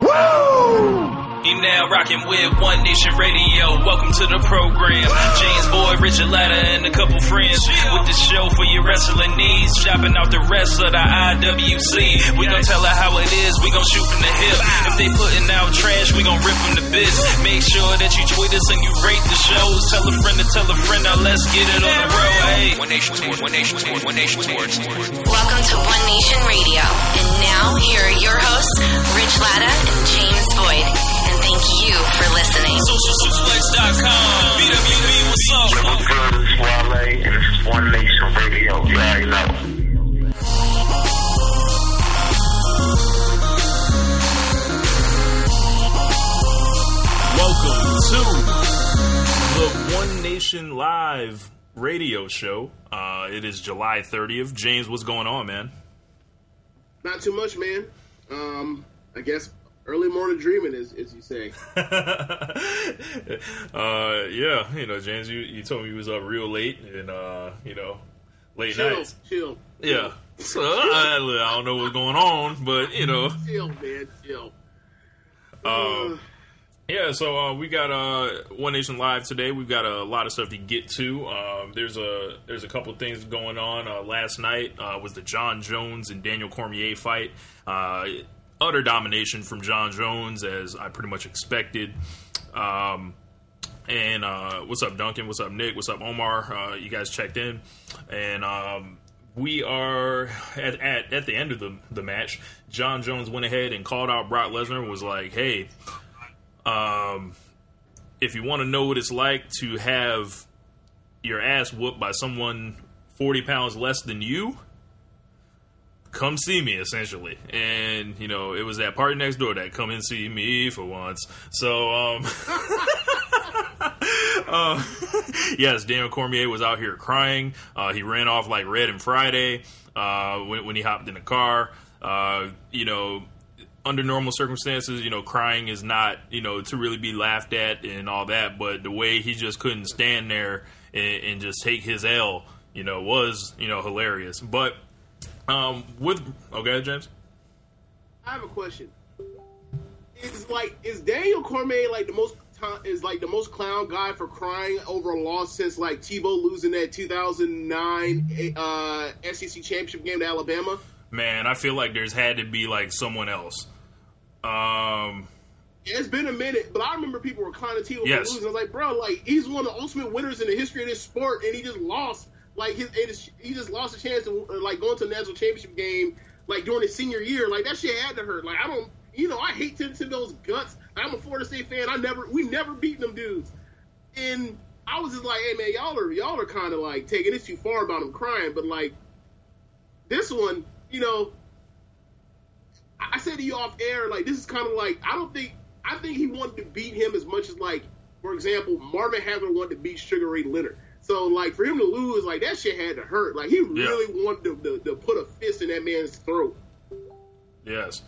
Woo! You now rocking with One Nation Radio. Welcome to the program. James Boyd, Rich Latta, and a couple friends with the show for your wrestling needs. Shopping out the wrestler, the IWC. We gon' tell her how it is. We gon' shoot from the hip. If they putting out trash, we gon' rip from the biz. Make sure that you tweet us and you rate the shows. Tell a friend to tell a friend. Now let's get it on the road. Hey. One Nation Sports. One Nation Sports. One Nation Sports. Welcome to One Nation Radio. And now here are your hosts, Rich Latta and James Boyd. Thank you for listening. SocialSuplex.com, BWB, what's up? What's good, it's Wale, and this is One Nation Radio. You already know. Welcome to the One Nation Live radio show. It is July 30th. James, what's going on, man? Not too much, man. I guess... early morning dreaming, as you say. Yeah, you know, James, you told me you was up real late and, you know, late nights. Chill. Yeah. So, I don't know what's going on, but, you know. Chill, man, chill. Yeah, so we got One Nation Live today. We've got a lot of stuff to get to. There's a couple things going on. Last night was the Jon Jones and Daniel Cormier fight. Utter domination from Jon Jones, as I pretty much expected. And what's up, Duncan? What's up, Nick? What's up, Omar? You guys checked in. And we are at the end of the match. Jon Jones went ahead and called out Brock Lesnar and was like, hey, if you want to know what it's like to have your ass whooped by someone 40 pounds less than you, come see me, essentially. And, you know, it was that party next door that come and see me for once. So, yes, Daniel Cormier was out here crying. He ran off like Red and Friday when he hopped in the car. You know, under normal circumstances, you know, crying is not, you know, to really be laughed at and all that. But the way he just couldn't stand there and just take his L, you know, was, you know, hilarious. But... okay, James? I have a question. Is Daniel Cormier the most clown guy for crying over a loss since like Tebow losing that 2009 SEC championship game to Alabama? Man, I feel like there's had to be like someone else. It's been a minute, but I remember people were clowning Tebow for losing. I was like, bro, like he's one of the ultimate winners in the history of this sport, and he just lost. Like, he just lost a chance to, like, going to the national championship game, like, during his senior year. Like, that shit had to hurt. Like, I don't, you know, I hate Tendo's guts. I'm a Florida State fan. We never beat them dudes. And I was just like, hey, man, y'all are kind of, like, taking it too far about him crying. But, like, this one, you know, I said to you off air, like, this is kind of like, I think he wanted to beat him as much as, like, for example, Marvin Hagler wanted to beat Sugar Ray Leonard. So, like, for him to lose, like, that shit had to hurt. Like, he really wanted to put a fist in that man's throat. Yes.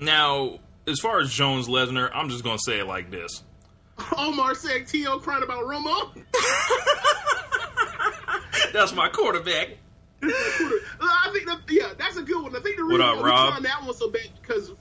Now, as far as Jones-Lesnar, I'm just going to say it like this. Omar said T.O. crying about Romo. That's my quarterback. I think, that's a good one. I think the reason why we that one so bad because...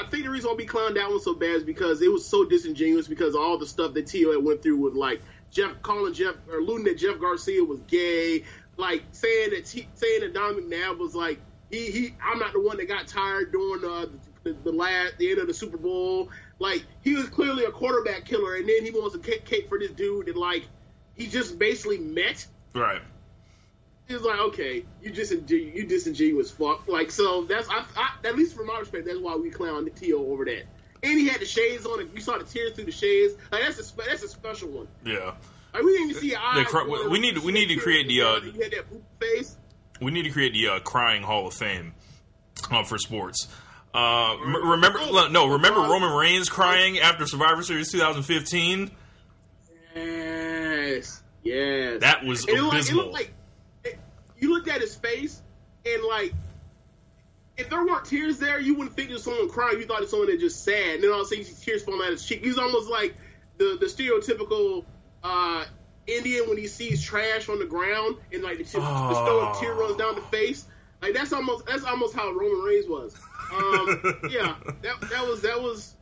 I think the reason why we clowned that one so bad is because it was so disingenuous because of all the stuff that T.O. had went through with, like, alluding that Jeff Garcia was gay, like, saying that Don McNabb was like, I'm not the one that got tired during the end of the Super Bowl. Like, he was clearly a quarterback killer, and then he wants to cake for this dude, and, like, he just basically met. Right. It's like, okay, you disingenuous fuck. Like, so that's at least from my respect, that's why we clown the T.O. over that. And he had the shades on. And you saw the tears through the shades. Like, that's a special one. Yeah. Like, we didn't even see eyes. We need to create the. You had that poop face. We need to create the crying Hall of Fame for sports. Remember Roman Reigns crying after Survivor Series 2015. Yes. That was abysmal. You looked at his face, and, like, if there weren't tears there, you wouldn't think it was someone crying. You thought it was someone that just sad. And then all of a sudden, you see tears falling out of his cheek. He was almost like, the stereotypical Indian when he sees trash on the ground and like the store tear runs down the face. Like that's almost how Roman Reigns was. Yeah, that was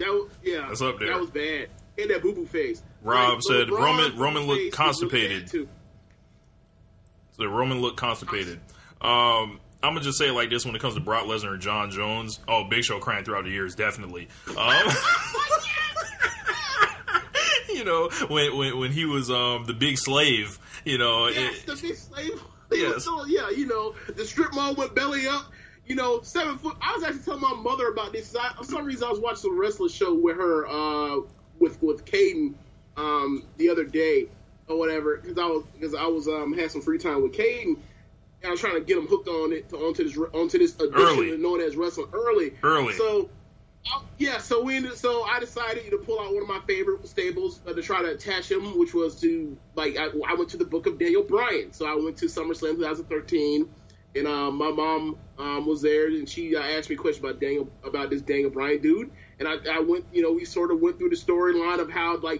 yeah. That's up there. That was bad. And that boo boo face. Rob said Roman looked constipated. So Roman looked constipated. I'm going to just say it like this when it comes to Brock Lesnar and Jon Jones. Oh, Big Show crying throughout the years, definitely. You know, when he was the big slave, you know. Yes, the big slave. Yes. So, yeah, you know, the strip mall went belly up, you know, 7 foot. I was actually telling my mother about this. For some reason, I was watching a wrestling show with her, with Caden the other day or whatever, because I had some free time with Caden. I was trying to get him hooked on it, onto this addiction known as wrestling early. So, I decided to pull out one of my favorite stables to try to attach him, which was to I went to the book of Daniel Bryan. So I went to SummerSlam 2013, and my mom was there, and she asked me questions about this Daniel Bryan dude, and I went, you know, we sort of went through the storyline of how the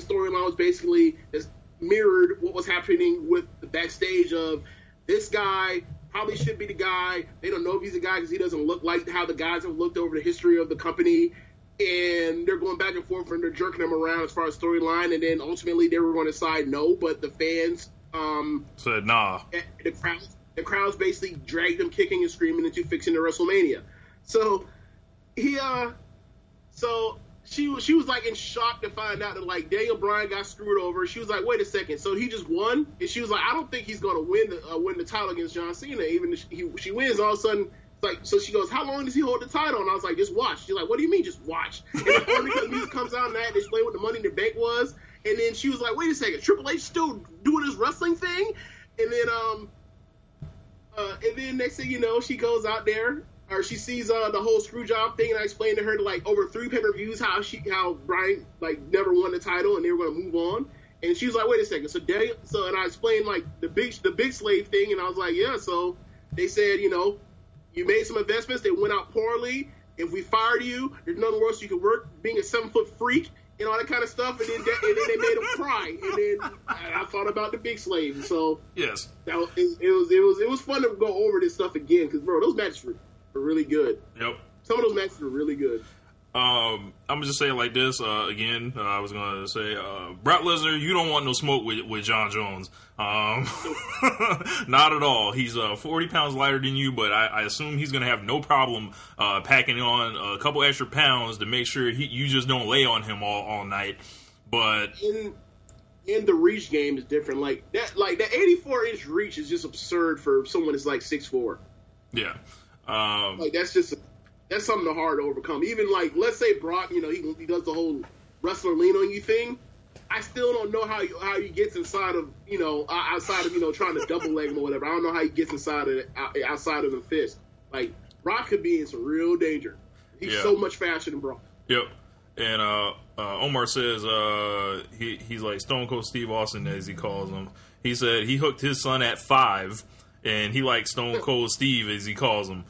storyline was basically just mirrored what was happening with the backstage of. This guy probably should be the guy. They don't know if he's the guy because he doesn't look like how the guys have looked over the history of the company. And they're going back and forth and they're jerking him around as far as storyline. And then ultimately they were going to decide no, but the fans said nah. The crowds basically dragged him kicking and screaming into fixing the WrestleMania. So he she was like in shock to find out that like Daniel Bryan got screwed over. She was like, wait a second, so he just won? And she was like, I don't think he's gonna win the title against John Cena. Even if she wins, all of a sudden, like, so she goes, how long does he hold the title? And I was like, just watch. She's like, what do you mean, just watch? And the news comes out and I had to explain what the money in the bank was. And then she was like, wait a second, Triple H still doing his wrestling thing? And then next thing you know, she goes out there. Or she sees the whole screw job thing, and I explained to her like over 3 pay-per-views how Bryan like never won the title and they were going to move on. And she was like, wait a second. So I explained like the big slave thing, and I was like, yeah. So they said, you know, you made some investments, they went out poorly. If we fired you, there's nothing worse you could work being a 7-foot freak and all that kind of stuff. And then they made him cry. And then I thought about the big slave. So yes, that was, it was fun to go over this stuff again because bro, those matches were really good. Yep. Some of those matches were really good. I'm going to just say it like this. I was going to say, Brock Lesnar, you don't want no smoke with Jon Jones. Not at all. He's 40 pounds lighter than you, but I assume he's going to have no problem packing on a couple extra pounds to make sure you just don't lay on him all night. But in the reach game is different. Like that 84-inch reach is just absurd for someone that's like 6'4". Yeah. That's something hard to overcome. Even like, let's say Brock, you know, he does the whole wrestler lean on you thing. I still don't know how he gets inside of, you know, outside of, you know, trying to double leg him or whatever. I don't know how he gets outside of the fist. Like Brock could be in some real danger. He's so much faster than Brock. Yep. And Omar says he's like Stone Cold Steve Austin, as he calls him. He said he hooked his son at 5, and he likes Stone Cold Steve, as he calls him.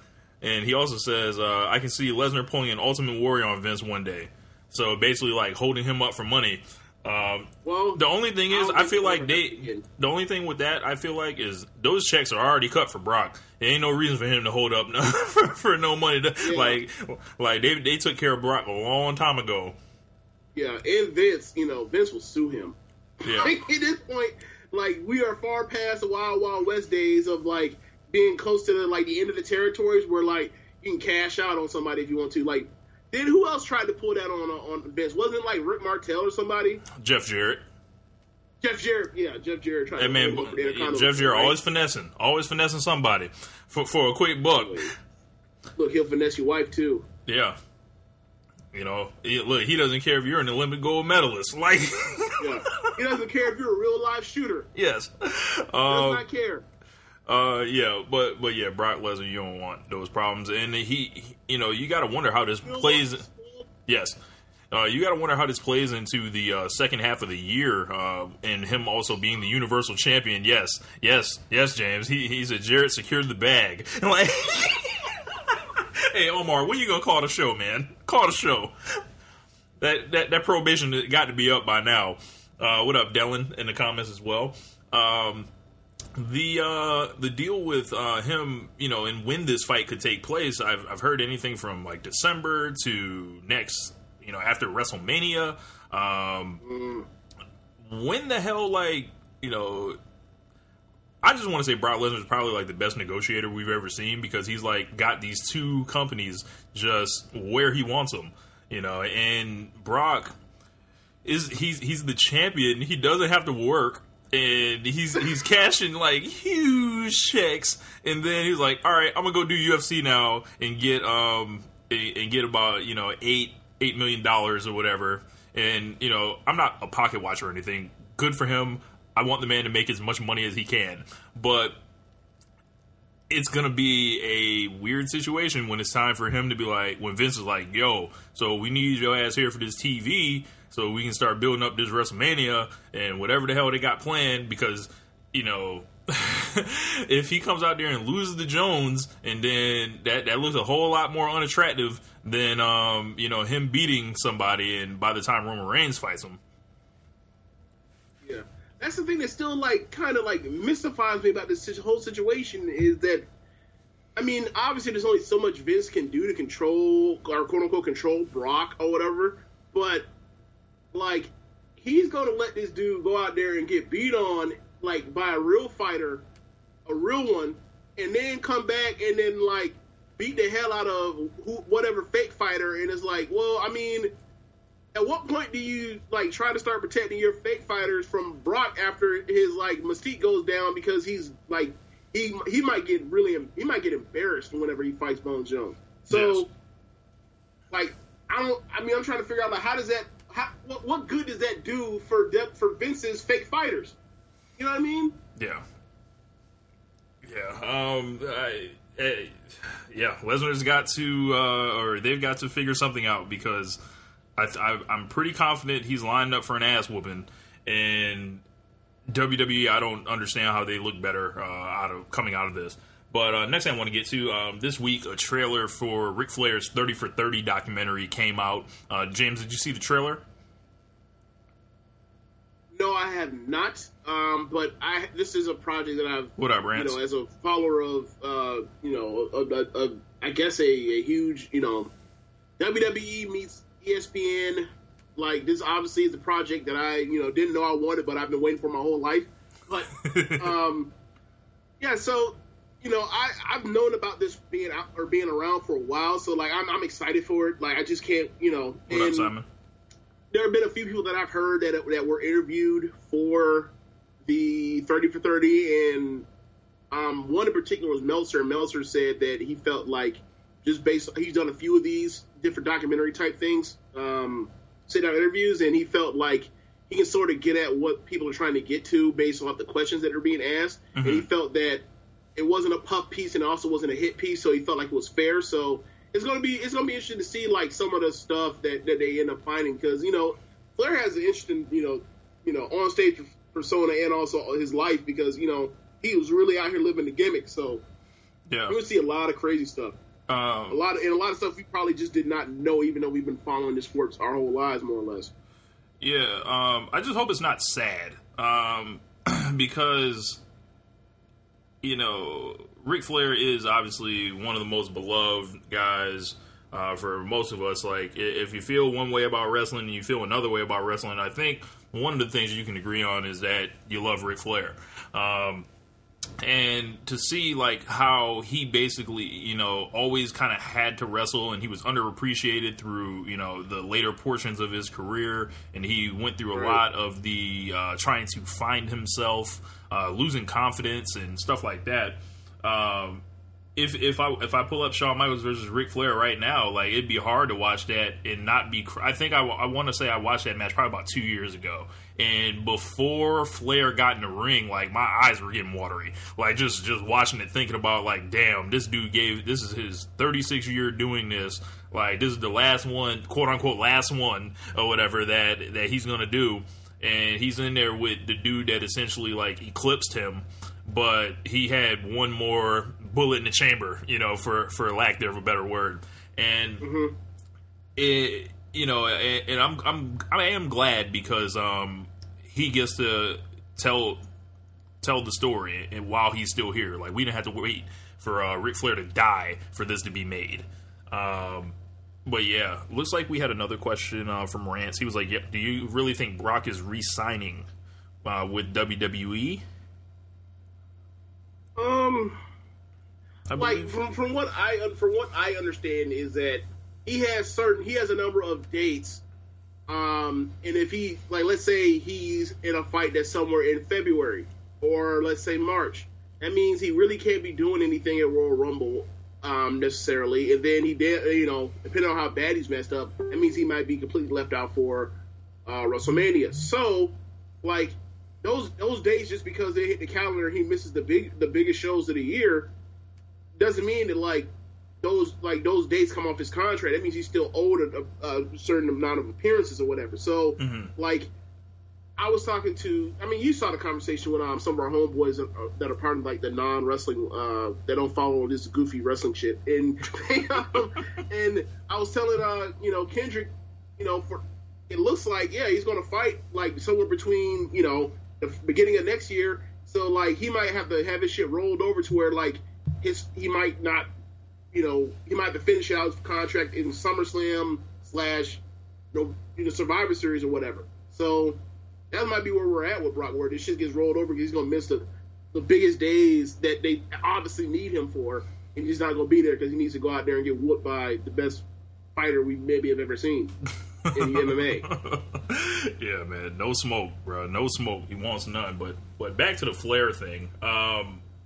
And he also says, I can see Lesnar pulling an Ultimate Warrior on Vince one day. So basically, like, holding him up for money. The only thing is, I feel like the only thing with that, I feel like, is those checks are already cut for Brock. There ain't no reason for him to hold up for no money. Like they took care of Brock a long time ago. Yeah, and Vince, you know, Vince will sue him. Yeah. At this point, like, we are far past the Wild Wild West days of, like, being close to the end of the territories where like you can cash out on somebody if you want to. Like, then who else tried to pull that on Vince? Wasn't it like Rick Martel or somebody? Jeff Jarrett. Yeah, Jeff Jarrett tried. Hey, to man, Jeff Jarrett always finessing somebody for a quick buck. Look, he'll finesse your wife too. Yeah, you know, look, he doesn't care if you're an Olympic gold medalist. Like, yeah. He doesn't care if you're a real live shooter. Yes, he does not care. But Brock Lesnar, you don't want those problems, and he, you know, you gotta wonder how this plays. Yes, you gotta wonder how this plays into the second half of the year, and him also being the Universal Champion. Yes, James. He said Jarrett secured the bag. Like, hey Omar, when you gonna call the show, man? Call the show. that prohibition got to be up by now. What up, Dylan, in the comments as well. The deal with him, you know, and when this fight could take place, I've heard anything from like December to next, you know, after WrestleMania. When the hell, like, you know, I just want to say Brock Lesnar is probably like the best negotiator we've ever seen, because he's like got these two companies just where he wants them, you know. And Brock is he's the champion. He doesn't have to work. And he's cashing like huge checks, and then he's like, "All right, I'm gonna go do UFC now and get about, you know, $8 million or whatever." And, you know, I'm not a pocket watch or anything. Good for him. I want the man to make as much money as he can, but it's gonna be a weird situation when it's time for him to be like, when Vince is like, "Yo, so we need your ass here for this TV." So we can start building up this WrestleMania and whatever the hell they got planned, because, you know, if he comes out there and loses to Jones, and then that looks a whole lot more unattractive than, you know, him beating somebody and by the time Roman Reigns fights him. Yeah. That's the thing that still, like, kind of, like, mystifies me about this whole situation is that, I mean, obviously there's only so much Vince can do to control, or quote-unquote control Brock or whatever, but... like, he's going to let this dude go out there and get beat on, like, by a real fighter, a real one, and then come back and then, like, beat the hell out of whatever fake fighter. And it's like, well, I mean, at what point do you, like, try to start protecting your fake fighters from Brock after his, like, mystique goes down, because he's, like, he might get he might get embarrassed whenever he fights Bones Jones. So, yes. Like, I'm trying to figure out, like, how does that, what good does that do for Vince's fake fighters? You know what I mean? Yeah. Yeah. Lesnar's got to, or they've got to figure something out, because I'm pretty confident he's lined up for an ass whooping. And WWE, I don't understand how they look better coming out of this. But next thing I want to get to, this week, a trailer for Ric Flair's 30 for 30 documentary came out. James, did you see the trailer? No, I have not. But this is a project that I've... What up, Rance? You know, as a follower of, you know, I guess a huge, you know, WWE meets ESPN. Like, this obviously is a project that I, you know, didn't know I wanted, but I've been waiting for my whole life. But, yeah, so... you know, I've known about this being out or being around for a while, so like I'm excited for it. Like I just can't, you know. What up, Simon? There have been a few people that I've heard that were interviewed for the 30 for 30, and one in particular was Meltzer. Meltzer said that he felt like he's done a few of these different documentary type things, sit down interviews, and he felt like he can sort of get at what people are trying to get to based off the questions that are being asked, mm-hmm. and he felt that it wasn't a puff piece and it also wasn't a hit piece, so he felt like it was fair. So it's gonna be interesting to see like some of the stuff that they end up finding, because, you know, Flair has an interesting, you know, on stage persona and also his life, because, you know, he was really out here living the gimmick. So yeah, we'll see a lot of crazy stuff, a lot of stuff we probably just did not know, even though we've been following this sport our whole lives, more or less. Yeah, I just hope it's not sad, because, you know, Ric Flair is obviously one of the most beloved guys for most of us. Like, if you feel one way about wrestling and you feel another way about wrestling, I think one of the things you can agree on is that you love Ric Flair. And to see, like, how he basically, you know, always kind of had to wrestle, and he was underappreciated through, you know, the later portions of his career, and he went through a lot of the trying to find himself, losing confidence and stuff like that. If I pull up Shawn Michaels versus Ric Flair right now, like, it'd be hard to watch that and not be... I think I want to say I watched that match probably about 2 years ago. And before Flair got in the ring, like, my eyes were getting watery. Like, just watching it, thinking about, like, damn, this dude this is his 36th year doing this. Like, this is the last one, quote-unquote last one, or whatever, that he's going to do. And he's in there with the dude that essentially, like, eclipsed him. But he had one more bullet in the chamber, you know, for lack of a better word. And mm-hmm. it, you know, and I am glad because he gets to tell the story, and while he's still here, like, we didn't have to wait for Ric Flair to die for this to be made. But yeah, looks like we had another question from Rance. He was like, yeah, do you really think Brock is re-signing with WWE? From what I understand is that he has a number of dates, and if he, like, let's say he's in a fight that's somewhere in February or let's say March, that means he really can't be doing anything at Royal Rumble necessarily. And then he did, you know, depending on how bad he's messed up, that means he might be completely left out for WrestleMania. So, like, those days, just because they hit the calendar, he misses the biggest shows of the year, doesn't mean that those dates come off his contract. That means he's still owed a certain amount of appearances or whatever. So, mm-hmm. like, I was talking to, I mean, you saw the conversation with some of our homeboys that are part of, like, the non-wrestling, that don't follow this goofy wrestling shit. And and I was telling, you know, Kendrick, you know, it looks like, yeah, he's going to fight, like, somewhere between, you know, the beginning of next year. So, like, he might have to have his shit rolled over to where, like, he might not, you know, he might have to finish out his contract in SummerSlam / you know, Survivor Series or whatever. So that might be where we're at with Brock, where this shit gets rolled over because he's going to miss the biggest days that they obviously need him for, and he's not going to be there because he needs to go out there and get whooped by the best fighter we maybe have ever seen in the MMA. Yeah, man. No smoke, bro. No smoke. He wants none. But back to the Flair thing.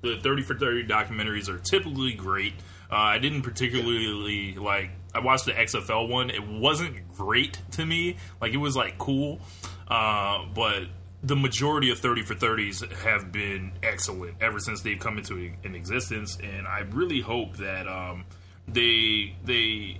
The 30 for 30 documentaries are typically great. I didn't particularly, like, I watched the XFL one. It wasn't great to me. Like, it was, like, cool. But the majority of 30 for 30s have been excellent ever since they've come into in existence. And I really hope that they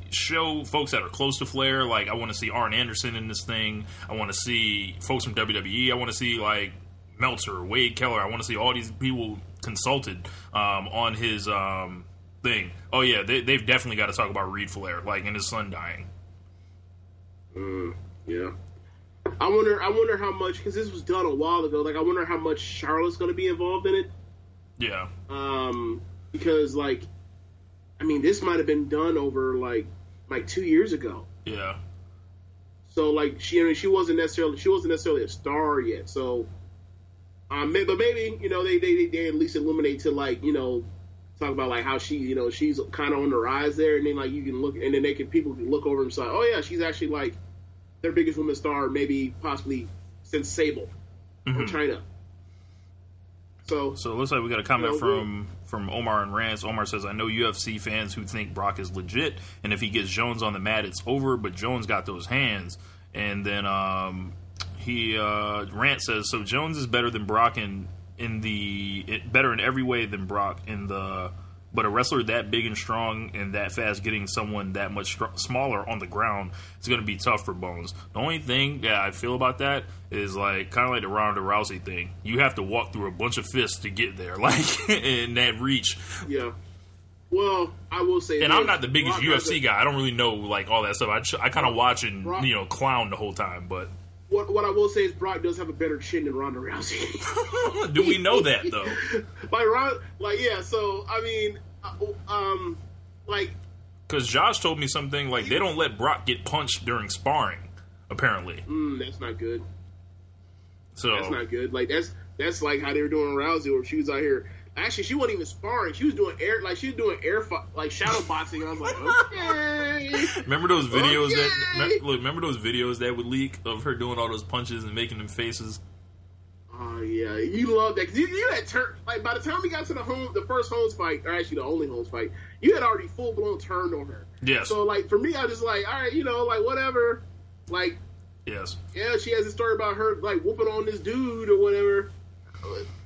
show folks that are close to Flair. Like, I want to see Arn Anderson in this thing. I want to see folks from WWE. I want to see, like, Meltzer, Wade Keller. I want to see all these people consulted on his thing. Oh yeah, they've definitely got to talk about Reed Flair, like, and his son dying. Yeah, I wonder how much, because this was done a while ago. Like, I wonder how much Charlotte's going to be involved in it. Yeah. Because, like, I mean, this might have been done over like 2 years ago. Yeah. So, like, she wasn't necessarily a star yet. So. But maybe, you know, they at least illuminate to, like, you know, talk about, like, how she, you know, she's kind of on the rise there, and then, like, you can look, and then people can look over and say, oh yeah, she's actually, like, their biggest woman star, maybe possibly since Sable from China. So it looks like we got a comment, you know, from Omar and Rance. Omar says, I know UFC fans who think Brock is legit, and if he gets Jones on the mat, it's over. But Jones got those hands, and then Rant says, so Jones is better than Brock better in every way than Brock but a wrestler that big and strong and that fast getting someone that much smaller on the ground is going to be tough for Bones. The only thing that I feel about that is, like, kind of like the Ronda Rousey thing. You have to walk through a bunch of fists to get there, like, in that reach. Yeah. Well, I will say, and I'm not the biggest UFC guy. I don't really know, like, all that stuff. I kind of watch and, you know, clown the whole time, but. What I will say is Brock does have a better chin than Ronda Rousey. Do we know that, though? Because Josh told me something, like, they don't let Brock get punched during sparring, apparently. That's not good. That's not good. Like, that's like how they were doing Rousey, where she was out here. Actually, she wasn't even sparring. She was doing shadow boxing. I was like, okay. Remember those videos that would leak of her doing all those punches and making them faces? Oh, yeah. You love that. You had turned, like, by the time we got to the first Holmes fight, or actually the only Holmes fight, you had already full blown turned on her. Yes. So, like, for me, I was just like, all right, you know, like, whatever. Like, yes. Yeah, she has a story about her, like, whooping on this dude or whatever.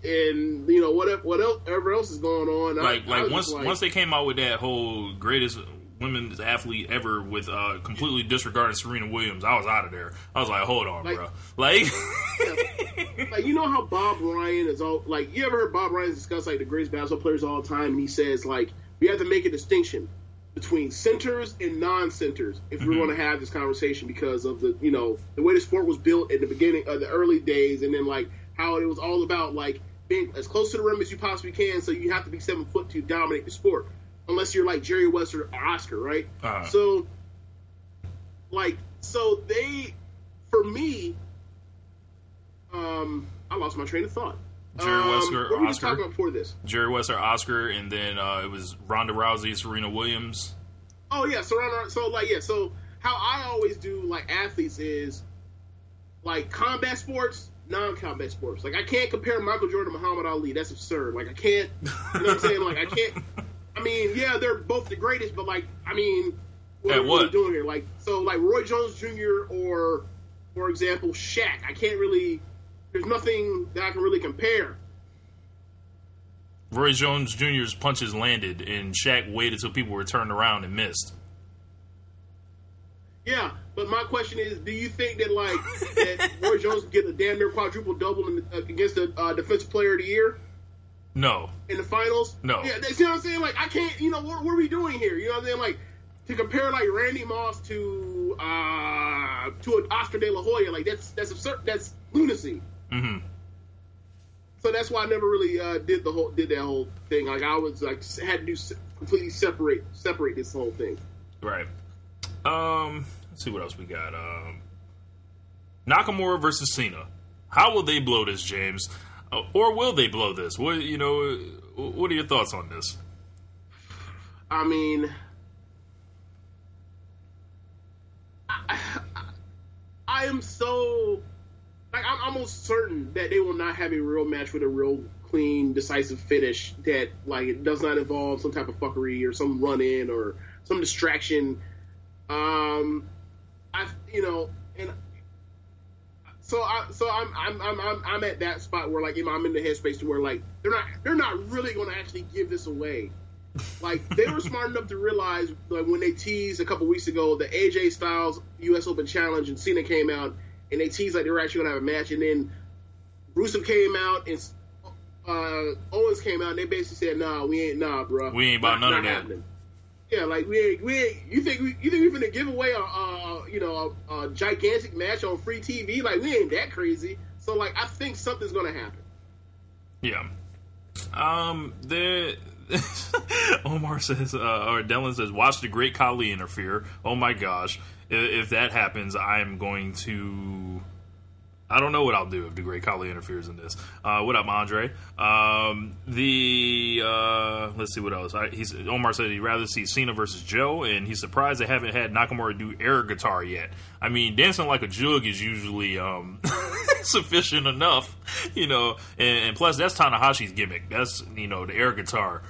And, you know, whatever else is going on. Once they came out with that whole greatest women's athlete ever with completely disregarding Serena Williams, I was out of there. I was like, hold on, bro. Like, yeah. Like, you know how Bob Ryan is all, like, you ever heard Bob Ryan discuss, like, the greatest basketball players of all time, and he says, like, we have to make a distinction between centers and non-centers if we're going to have this conversation, because of the, you know, the way the sport was built at the beginning of the early days, and then like how it was all about like being as close to the rim as you possibly can, so you have to be 7 foot to dominate the sport, unless you're like Jerry West or Oscar, right? So like, so they, for me, I lost my train of thought. Jerry West or Oscar. What were we talking about before this? Jerry West or Oscar, and then it was Ronda Rousey, Serena Williams. Oh yeah, so how I always do like athletes is like combat sports, non-combat sports. Like I can't compare Michael Jordan to Muhammad Ali. That's absurd. Like I can't. You know what I'm saying? Like I can't. I mean, yeah, they're both the greatest, but like, I mean, what are we doing here? Like, so like Roy Jones Jr. or, for example, Shaq. I can't really. There's nothing that I can really compare. Roy Jones Jr.'s punches landed, and Shaq waited till people were turned around and missed. Yeah, but my question is, do you think that like that Roy Jones get a damn near quadruple double against the defensive player of the year? No. In the finals? No. Yeah, see what I'm saying? Like, I can't. You know, what are we doing here? You know what I'm saying? Like, to compare like Randy Moss to an Oscar De La Hoya, like that's absurd. That's lunacy. Mm-hmm. So that's why I never really did that whole thing. Like I was like had to completely separate this whole thing. Right. Let's see what else we got. Nakamura versus Cena. How will they blow this, James? Or will they blow this? What are your thoughts on this? I mean, I am so. Like, I'm almost certain that they will not have a real match with a real clean, decisive finish that, like, it does not involve some type of fuckery or some run-in or some distraction. I'm at that spot where, like, I'm in the headspace to where, like, they're not really going to actually give this away. Like, they were smart enough to realize, like, when they teased a couple weeks ago the AJ Styles U.S. Open Challenge and Cena came out, and they teased like they were actually going to have a match. And then Rusev came out and Owens came out, and they basically said, nah, bro. We ain't about none of that. Happening. Yeah, like, we ain't. You think we're going to give away a gigantic match on free TV? Like, we ain't that crazy. So, like, I think something's going to happen. Yeah. Omar says, or Dylan says, watch the Great Khali interfere. Oh, my gosh. If that happens, I'm going to... I don't know what I'll do if the Great Khali interferes in this. What up, Andre? Let's see what else. Omar said he'd rather see Cena versus Joe, and he's surprised they haven't had Nakamura do air guitar yet. I mean, dancing like a jug is usually sufficient enough, you know. And plus, that's Tanahashi's gimmick. That's, you know, the air guitar.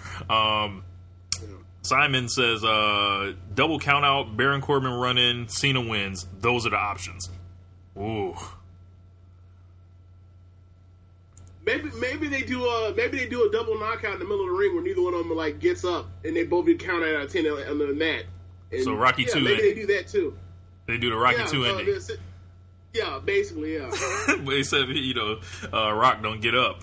Simon says, double count out, Baron Corbin run in, Cena wins. Those are the options. Ooh. Maybe they do a double knockout in the middle of the ring where neither one of them like gets up and they both get counted out of 10 on the mat. And, so Rocky 2. Maybe they do that too. They do the Rocky 2 ending. Yeah, basically, yeah. But except, you know, Rock don't get up.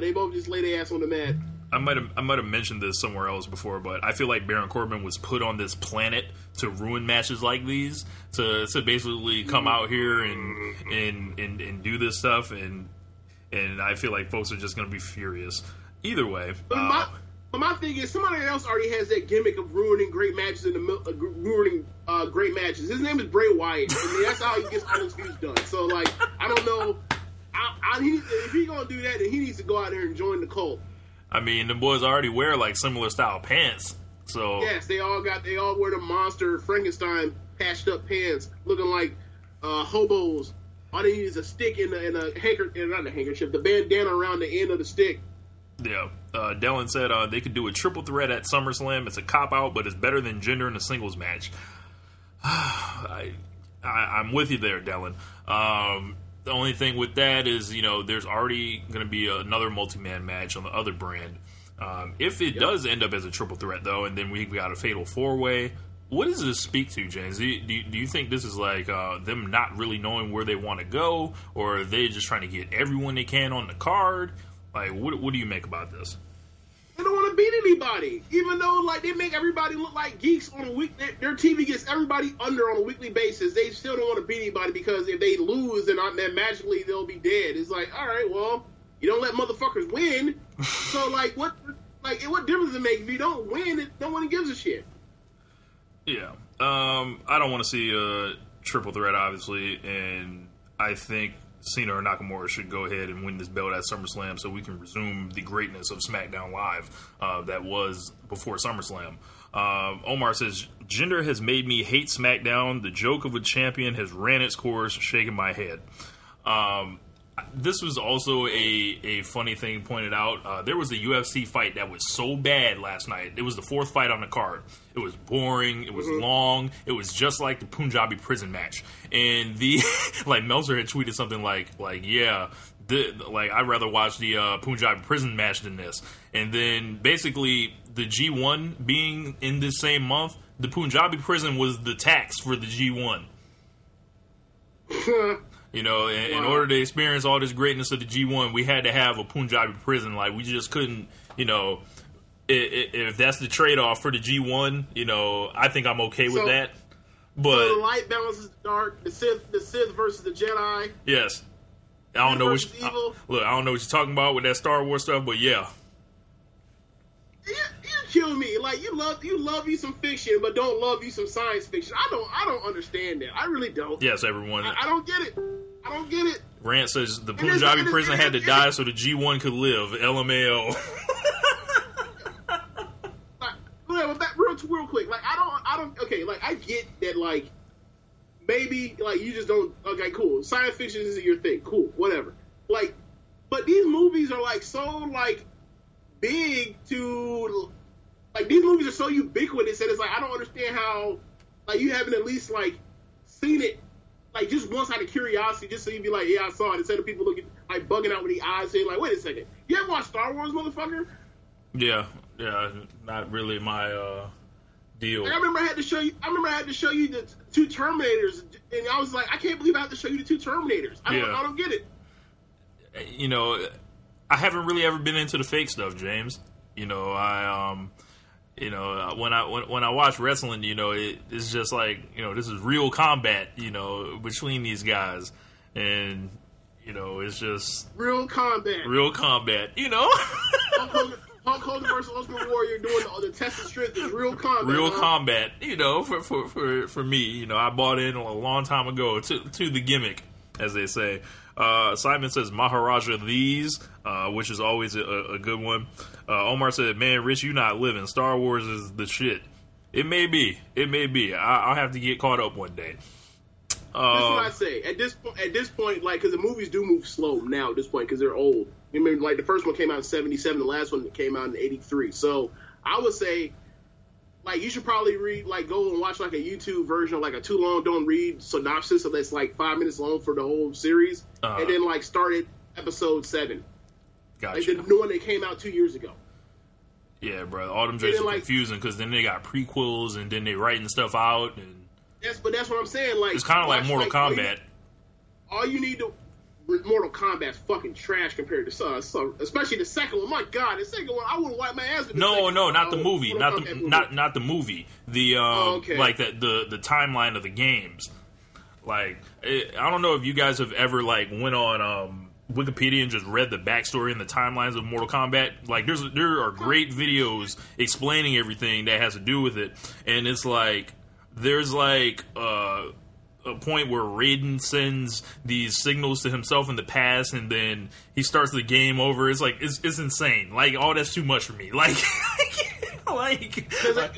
They both just lay their ass on the mat. I might have mentioned this somewhere else before, but I feel like Baron Corbin was put on this planet to ruin matches like these, to basically come out here and do this stuff, and I feel like folks are just going to be furious. Either way, but my thing is, somebody else already has that gimmick of ruining great matches great matches. His name is Bray Wyatt. I mean, that's how he gets all his views done. So like, I don't know. If he's going to do that, then he needs to go out there and join the cult. I mean, the boys already wear like similar style pants, so yes, they all wear the monster Frankenstein patched up pants, looking like hobos. All they use a stick the bandana around the end of the stick. Yeah, Dellen said they could do a triple threat at SummerSlam. It's a cop out, but it's better than gender in a singles match. I'm with you there, Dellen. The only thing with that is, you know, there's already going to be another multi-man match on the other brand. If it does end up as a triple threat, though, and then we got a fatal four-way, what does this speak to, James? Do you think this is like them not really knowing where they want to go, or are they just trying to get everyone they can on the card? Like, what do you make about this? They don't want to haven't beat anybody, even though like they make everybody look like geeks on a week. Their TV gets everybody under on a weekly basis. They still don't want to beat anybody because if they lose, then magically they'll be dead. It's like, all right, well, you don't let motherfuckers win. So like, what difference does it make if you don't win? No one gives a shit. Yeah, I don't want to see a triple threat, obviously, and I think Cena or Nakamura should go ahead and win this belt at SummerSlam so we can resume the greatness of SmackDown Live that was before SummerSlam. Omar says, Jinder has made me hate SmackDown. The joke of a champion has ran its course, shaking my head. This was also a funny thing pointed out. There was a UFC fight that was so bad last night. It was the fourth fight on the card. It was boring. It was long. It was just like the Punjabi prison match. And the like Meltzer had tweeted something like I'd rather watch the Punjabi prison match than this. And then basically the G1 being in this same month, the Punjabi prison was the tax for the G1. You know, in order to experience all this greatness of the G1, we had to have a Punjabi prison. Like, we just couldn't, you know, if that's the trade-off for the G1, you know, I think I'm okay with that. But so the light balances the dark, the Sith versus the Jedi. Yes. I don't know what you're talking about with that Star Wars stuff, but yeah. You kill me. Like, you love you some fiction, but don't love you some science fiction. I don't understand that. I really don't. Yes, everyone. I don't get it. I don't get it. Rant says the Punjabi prison had to die so the G1 could live. LMAO. Real quick. Like, I don't. Okay. Like, I get that. Like, maybe like you just don't. Okay, cool. Science fiction is your thing. Cool. Whatever. Like, but these movies are like so like. Big to like these movies are so ubiquitous that it's like I don't understand how like you haven't at least like seen it like just once out of curiosity just so you'd be like, yeah, I saw it, instead of people looking like bugging out with the eyes saying like, wait a second, you haven't watched Star Wars, motherfucker? Yeah, not really my deal. Like, I remember I had to show you the two Terminators and I was like, I can't believe I have to show you the two Terminators. I don't get it. You know, I haven't really ever been into the fake stuff, James. You know, I, you know, when I watch wrestling, you know, it's just like, you know, this is real combat, you know, between these guys, and you know, it's just real combat, you know. Hulk Hogan versus Ultimate Warrior doing the test of strength is real combat, you know. For me, you know, I bought in a long time ago to the gimmick, as they say. Simon says Maharaja these, which is always a good one. Omar said, man, Rich, you not living. Star Wars is the shit. It may be. I'll have to get caught up one day. That's what I say. At this point, like, because the movies do move slow now at this point because they're old. I mean, like, the first one came out in 1977. The last one came out in 1983. So I would say, like, you should probably read, like, go and watch, like, a YouTube version of, like, a too-long don't-read synopsis that's, like, 5 minutes long for the whole series, and then, like, start at episode 7. Gotcha. Like, the new one that came out 2 years ago. Yeah, bro, all them things are confusing, because then they got prequels, and then they writing stuff out, and... Yes, but that's what I'm saying, like... It's kind of like Mortal Kombat. All you need to... Mortal Kombat's fucking trash compared to especially the second one. My God, the second one, I wouldn't wipe my ass. Not the movie. Like the timeline of the games. Like, I don't know if you guys have ever like went on Wikipedia and just read the backstory and the timelines of Mortal Kombat. Like, there are great videos explaining everything that has to do with it, and it's like there's like. A point where Raiden sends these signals to himself in the past, and then he starts the game over. It's like it's insane. Like, all that's too much for me. Like, why? You want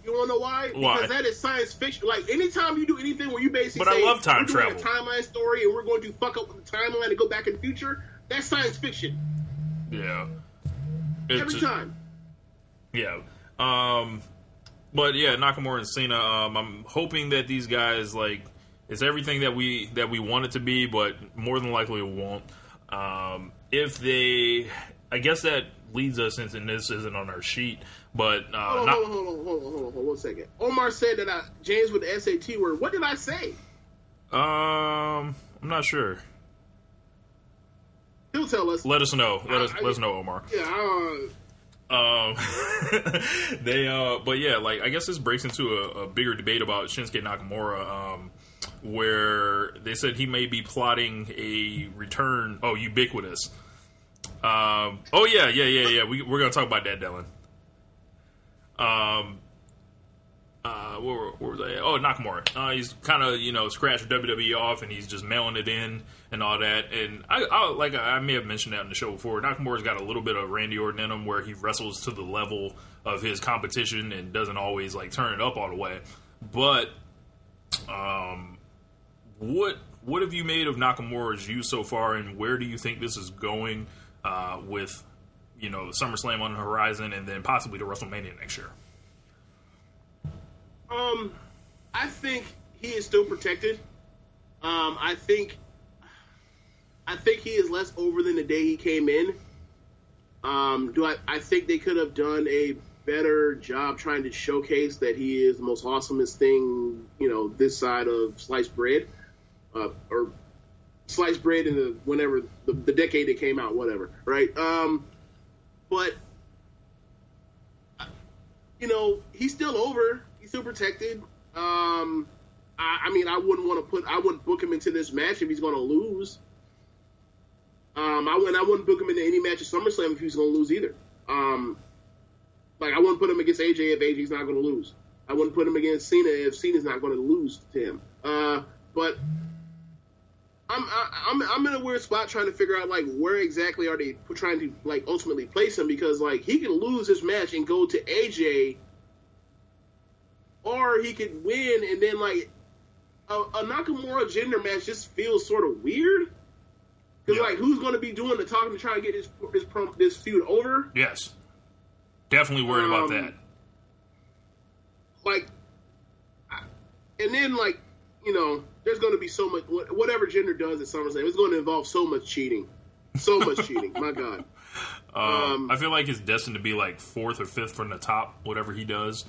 to know why? Because that is science fiction. Like, anytime you do anything where you basically, but say, I love time travel. We're doing a timeline story, and we're going to fuck up with the timeline and go back in the future. That's science fiction. Yeah. Every time. Yeah. But yeah, Nakamura and Cena. I'm hoping that these guys like. It's everything that we want it to be, but more than likely it won't. I guess that leads us into, and this isn't on our sheet, but... Hold on, 1 second. Omar said that James with the SAT word. What did I say? I'm not sure. He'll tell us. Let us know. Let us know, Omar. Yeah, But yeah, like, I guess this breaks into a bigger debate about Shinsuke Nakamura, where they said he may be plotting a return. Oh, Ubiquitous. Oh yeah. We're gonna talk about that, Dylan. Where was I at? Oh, Nakamura. He's kind of, scratched WWE off, and he's just mailing it in and all that. And I may have mentioned that in the show before. Nakamura's got a little bit of Randy Orton in him, where he wrestles to the level of his competition and doesn't always turn it up all the way. But what have you made of Nakamura's use so far, and where do you think this is going with SummerSlam on the horizon, and then possibly to WrestleMania next year? I think he is still protected. I think he is less over than the day he came in. I think they could have done a better job trying to showcase that he is the most awesomest thing, this side of sliced bread, or sliced bread in the decade it came out, whatever, right? But he's still over. He's still protected. I wouldn't want to I wouldn't book him into this match if he's going to lose. I wouldn't book him into any match at SummerSlam if he's going to lose either. I wouldn't put him against AJ if AJ's not going to lose. I wouldn't put him against Cena if Cena's not going to lose to him. But I'm in a weird spot trying to figure out where exactly are they trying to ultimately place him, because he can lose this match and go to AJ, or he could win and then a Nakamura Jinder match just feels sort of weird. Because who's going to be doing the talking to try to get this feud over? Yes. Definitely worried about that. And then, there's going to be so much, whatever Jinder does at SummerSlam, it's going to involve so much cheating. So much cheating, my God. I feel like it's destined to be, fourth or fifth from the top, whatever he does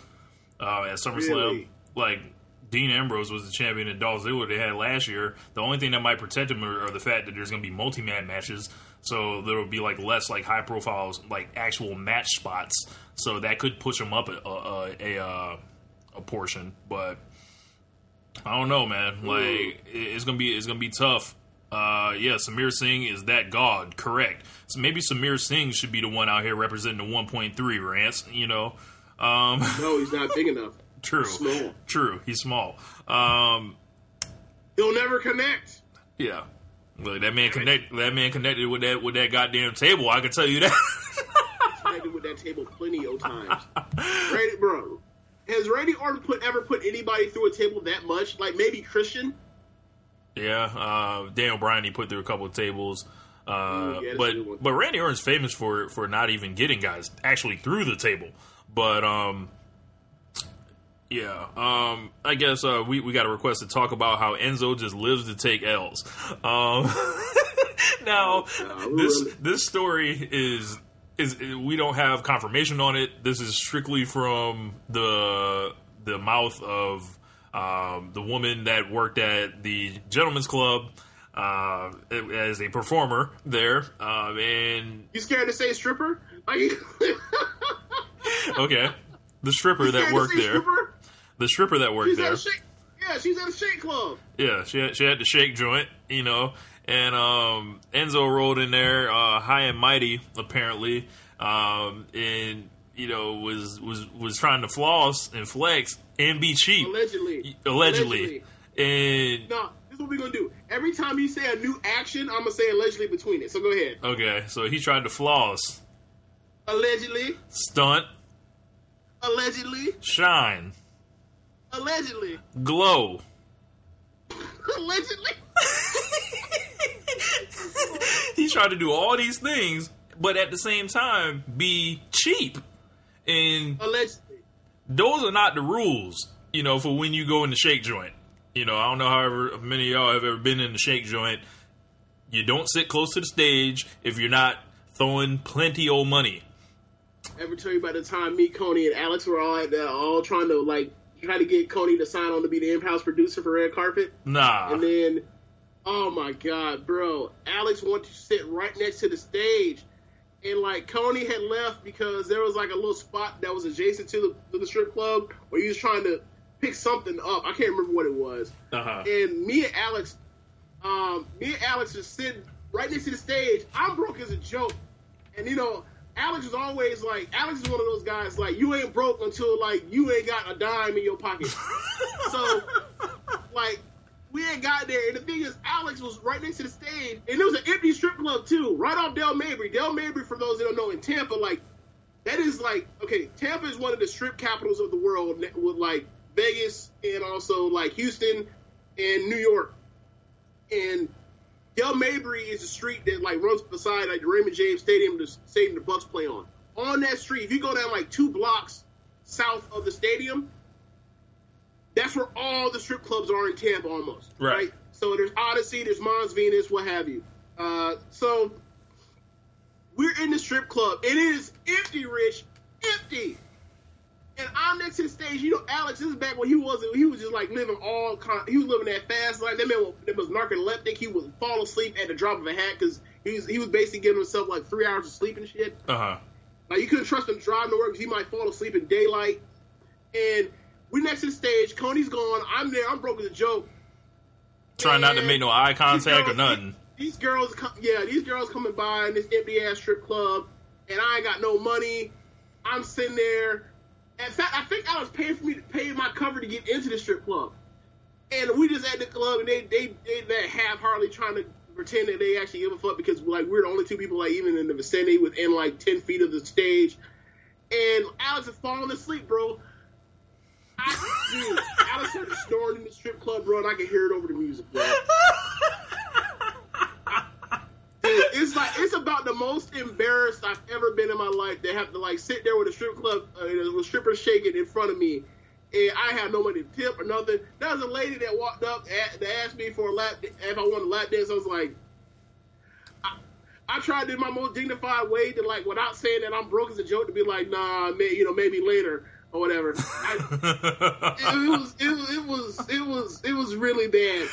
at SummerSlam. Really? Dean Ambrose was the champion at Dolph Ziggler they had last year. The only thing that might protect him are the fact that there's going to be multi-man matches, so there will be less high-profile actual match spots. So that could push him up a portion, but I don't know, man. It's gonna be tough. Samir Singh is that god, correct? So maybe Samir Singh should be the one out here representing the 1.3 Rance. No, he's not big enough. True. Small. True. He's small. He'll never connect. Yeah. Look, that man connected with that goddamn table, I can tell you that. He's connected with that table plenty of times. Right, bro. Has Randy Orton ever put anybody through a table that much? Maybe Christian? Yeah, Daniel Bryan he put through a couple of tables. But Randy Orton's famous for not even getting guys actually through the table. But I guess we got a request to talk about how Enzo just lives to take L's. Now, this story is we don't have confirmation on it. This is strictly from the mouth of the woman that worked at the Gentleman's Club as a performer there. And you scared to say stripper? Okay, the stripper that worked there. Stripper? The stripper that worked there. She's at a shake club. Yeah, she had the shake joint, And Enzo rolled in there, high and mighty, apparently, and was trying to floss and flex and be cheap. Allegedly. And no, this is what we're gonna do. Every time you say a new action, I'm gonna say allegedly between it. So go ahead. Okay, so he tried to floss. Allegedly. Stunt. Allegedly. Shine. Allegedly. Glow. Allegedly. He tried to do all these things, but at the same time, be cheap. And allegedly. Those are not the rules, for when you go in the shake joint. I don't know however many of y'all have ever been in the shake joint. You don't sit close to the stage if you're not throwing plenty of money. Ever tell you by the time me, Coney, and Alex were all at that, all trying to try to get Coney to sign on to be the in-house producer for Red Carpet? Nah. And then, oh my God, bro, Alex wanted to sit right next to the stage, and like Coney had left because there was like a little spot that was adjacent to the strip club where he was trying to pick something up. I can't remember what it was. Uh-huh. And me and Alex just sitting right next to the stage. I'm broke as a joke, and you know, Alex is always like, Alex is one of those guys like, you ain't broke until like you ain't got a dime in your pocket. So like, we had got there, and the thing is, Alex was right next to the stage, and it was an empty strip club too, right off Del Mabry. Del Mabry, for those that don't know, in Tampa, like, that is like, okay, Tampa is one of the strip capitals of the world, with like Vegas and also like Houston and New York. And Del Mabry is a street that like runs beside like the Raymond James Stadium, the stadium the Bucks play on. On that street, if you go down like 2 blocks south of the stadium, that's where all the strip clubs are in Tampa almost. Right. So there's Odyssey, there's Mons Venus, what have you. So we're in the strip club. It is empty, Rich. Empty. And I'm next to the stage. You know, Alex, this is back when he was just like living he was living that fast life. That man was narcoleptic. He would fall asleep at the drop of a hat because he was basically giving himself like 3 hours of sleep and shit. Uh-huh. Like, you couldn't trust him driving to work because he might fall asleep in daylight. And we're next to the stage. Coney's gone. I'm there. I'm broke as a joke. Trying not to make no eye contact or nothing. These girls coming by in this empty-ass strip club, and I ain't got no money. I'm sitting there. In fact, I think I was paying my cover to get into the strip club. And we just at the club, and they half-heartedly trying to pretend that they actually give a fuck because, like, we're the only 2 people, like, even in the vicinity within, like, 10 feet of the stage. And Alex is falling asleep, bro. Alex started snoring in the strip club, bro, and I could hear it over the music, bro. Dude, it's like, it's about the most embarrassed I've ever been in my life. They have to like sit there with a strip club, with strippers shaking in front of me, and I have no money to tip or nothing. There was a lady that walked up that asked me for a lap if I wanted a lap dance. I was like, I tried in my most dignified way to like, without saying that I'm broke as a joke, to be like, nah, man, you know, maybe later. Or whatever. It was really bad,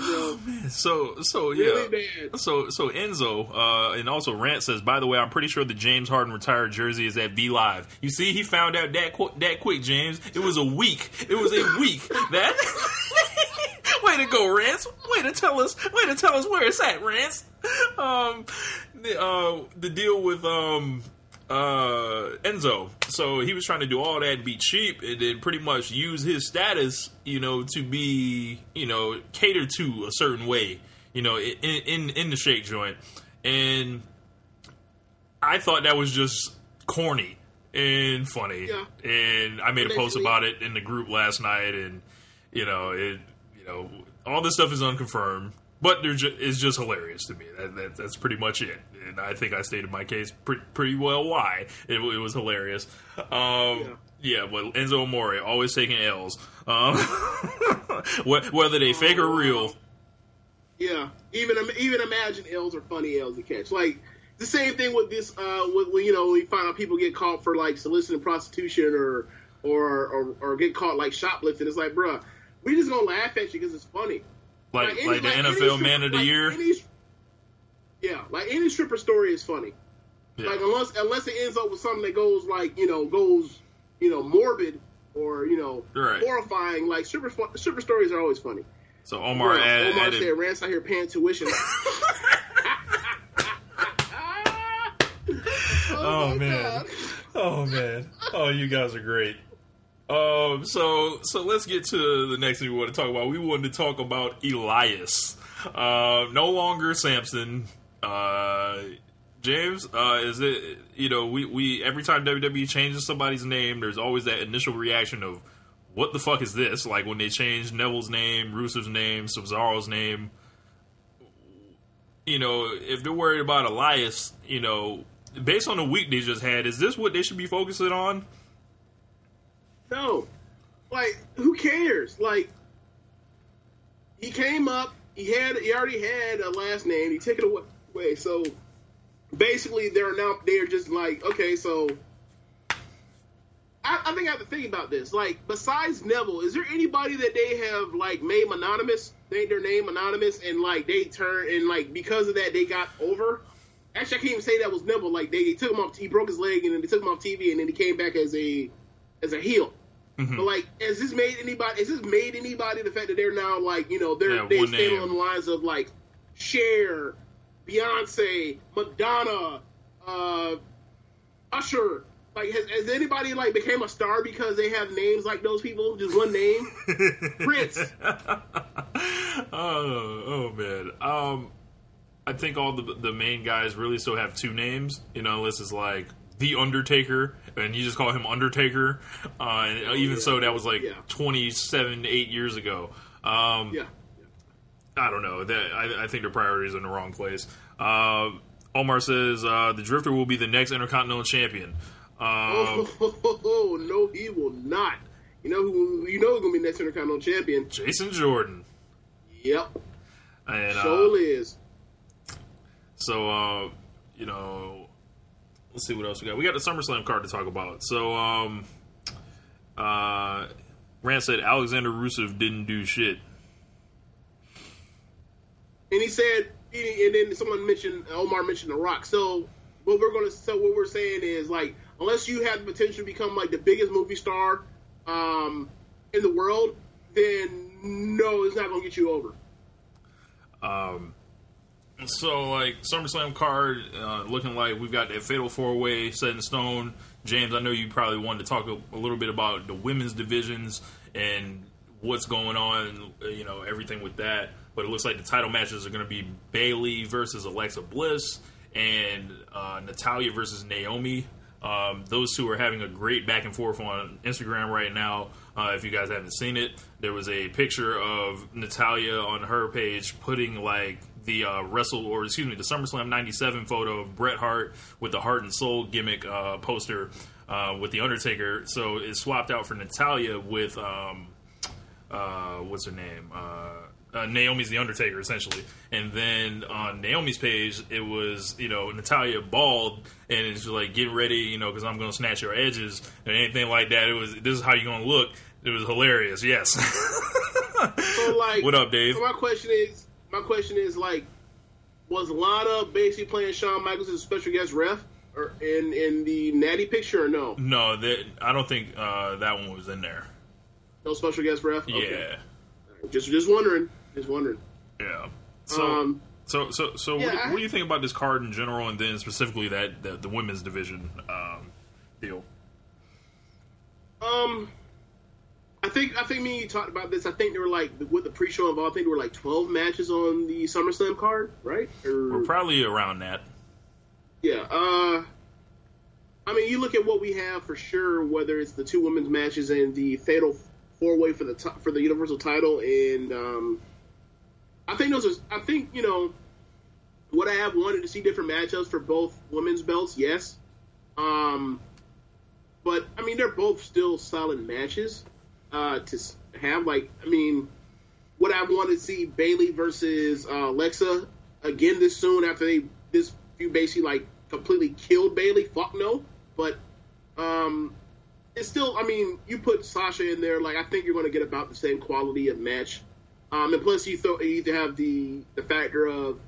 bro. Oh, man. So yeah. Really bad. So Enzo and also Rant says, by the way, I'm pretty sure the James Harden retired jersey is at V Live. You see, he found out that quick, James. It was a week. That. Way to go, Rance. Way to tell us where it's at, Rance. The deal with Enzo. So he was trying to do all that and be cheap, and then pretty much use his status, you know, to be, you know, catered to a certain way, you know, in the shake joint. And I thought that was just corny and funny. Yeah. And I made a post about it in the group last night, and you know, all this stuff is unconfirmed, but it's just hilarious to me. That's pretty much it. And I think I stated my case pretty well why. It was hilarious. Yeah, but Enzo Amore, always taking L's. Whether they fake or real. Yeah, even imagine L's are funny L's to catch. Like, the same thing with this, when you know, we find out people get caught for, like, soliciting prostitution or get caught, like, shoplifting. It's like, bruh, we just gonna laugh at you because it's funny. Like the NFL Man of the Year? Yeah, like, any stripper story is funny. Yeah. Like, unless it ends up with something that goes, like, you know, morbid or, you know, right, horrifying. Like, stripper stories are always funny. So Omar said, Rance out here paying tuition. Oh man. God. Oh, man. Oh, you guys are great. So let's get to the next thing we want to talk about. We wanted to talk about Elias. No longer Samson. James, is it, you know, we every time WWE changes somebody's name, there's always that initial reaction of, what the fuck is this? Like, when they changed Neville's name, Rusev's name, Cessaro's name, you know, if they're worried about Elias, you know, based on the week they just had, is this what they should be focusing on? No. Like, who cares? Like, he came up, he already had a last name, he took it away. So basically they're just like, okay, so I think I have to think about this. Like, besides Neville, is there anybody that they have like made their name anonymous, and like they turn, and like because of that they got over? Actually, I can't even say that was nimble. Like, they took him off. He broke his leg, and then they took him off TV, and then he came back as a heel. Mm-hmm. But like, has this made anybody the fact that they're now like, you know, they're standing on the lines of like Cher, Beyonce, Madonna, Usher. Like, has anybody like became a star because they have names like those people? Just one name, Prince. Oh man. I think all the main guys really still have two names, you know, unless it's like The Undertaker, and you just call him Undertaker. So, that was like 8 years ago. I don't know. I think their priorities are in the wrong place. Omar says the Drifter will be the next Intercontinental Champion. No, he will not. You know who's going to be next Intercontinental Champion? Jason Jordan. Yep. And is. So, you know, let's see what else we got. We got the SummerSlam card to talk about. So, Rand said Alexander Rusev didn't do shit. And he said, and then Omar mentioned The Rock. So, what we're saying is, like, unless you have the potential to become, like, the biggest movie star in the world, then no, it's not going to get you over. So, like, SummerSlam card, looking like we've got a fatal four-way set in stone. James, I know you probably wanted to talk a little bit about the women's divisions and what's going on, you know, everything with that. But it looks like the title matches are going to be Bayley versus Alexa Bliss and Natalya versus Naomi. Those two are having a great back and forth on Instagram right now. If you guys haven't seen it, there was a picture of Natalya on her page putting, like, the SummerSlam 97 photo of Bret Hart with the Heart and Soul gimmick poster with The Undertaker. So it swapped out for Natalya with, what's her name? Naomi's The Undertaker, essentially. And then on Naomi's page, it was, you know, Natalya bald, and it's like, get ready, you know, because I'm going to snatch your edges, and anything like that. It was, this is how you're going to look. It was hilarious, yes. So, like, what up, Dave? So my question is, like, was Lana basically playing Shawn Michaels as a special guest ref or in the Natty picture or no? No, I don't think that one was in there. No special guest ref? Okay. Yeah. Just wondering. Yeah. So, what do you think about this card in general and then specifically that the women's division deal? I think me and you talked about this. I think they were like, with the pre-show involved, I think there were like 12 matches on the SummerSlam card, right? We're probably around that. Yeah. I mean, you look at what we have for sure, whether it's the two women's matches and the fatal four-way for the Universal title. And I think you know, would I have wanted to see different matchups for both women's belts? Yes. But, I mean, they're both still solid matches. To have, like, I mean, would I want to see Bayley versus Alexa again this soon after you basically like completely killed Bayley? Fuck no. But it's still, I mean, you put Sasha in there, like, I think you're going to get about the same quality of match. And plus you have the factor of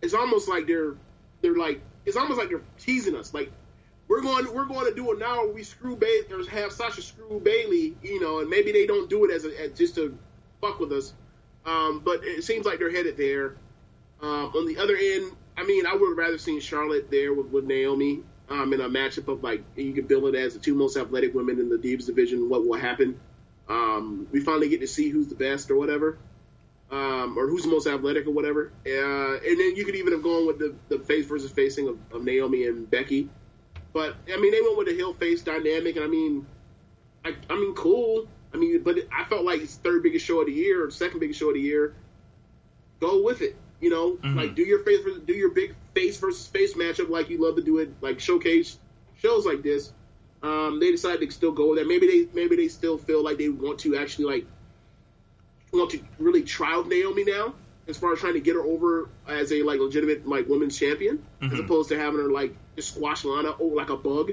it's almost like they're like, it's almost like they're teasing us, like. We're going to do it now. Or we screw Bayley, or have Sasha screw Bayley, you know, and maybe they don't do it as just to fuck with us. But it seems like they're headed there. On the other end, I mean, I would have rather seen Charlotte there with Naomi in a matchup of, like, you could build it as the two most athletic women in the Divas division. What will happen? We finally get to see who's the best or whatever, or who's the most athletic or whatever. And then you could even have gone with the face versus facing of Naomi and Becky. But, I mean, they went with a heel-face dynamic, and I mean, cool. I mean, but I felt like it's third biggest show of the year or second biggest show of the year. Go with it, you know? Mm-hmm. Like, do your big face versus face matchup like you love to do it, like showcase shows like this. They decided to still go with that. Maybe they still feel like they want to actually, like, want to really trial Naomi now as far as trying to get her over as a, like, legitimate, like, women's champion, mm-hmm. as opposed to having her, like, squash Lana like a bug.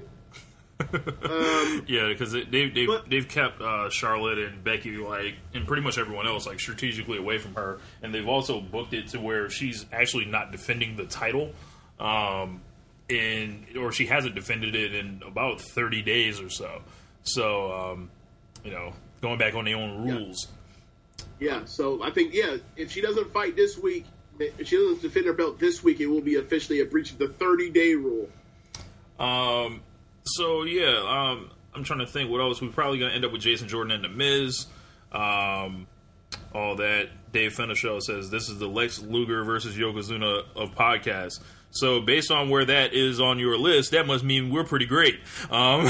Yeah, because they've kept Charlotte and Becky, like, and pretty much everyone else, like, strategically away from her, and they've also booked it to where she's actually not defending the title or she hasn't defended it in about 30 days or so. So, you know, going back on their own rules. Yeah, so I think, if she doesn't fight this week, if she doesn't defend her belt this week, it will be officially a breach of the 30-day rule. I'm trying to think what else. We're probably going to end up with Jason Jordan and The Miz. All that. Dave Finishow says, this is the Lex Luger versus Yokozuna of podcasts. So based on where that is on your list, that must mean we're pretty great. I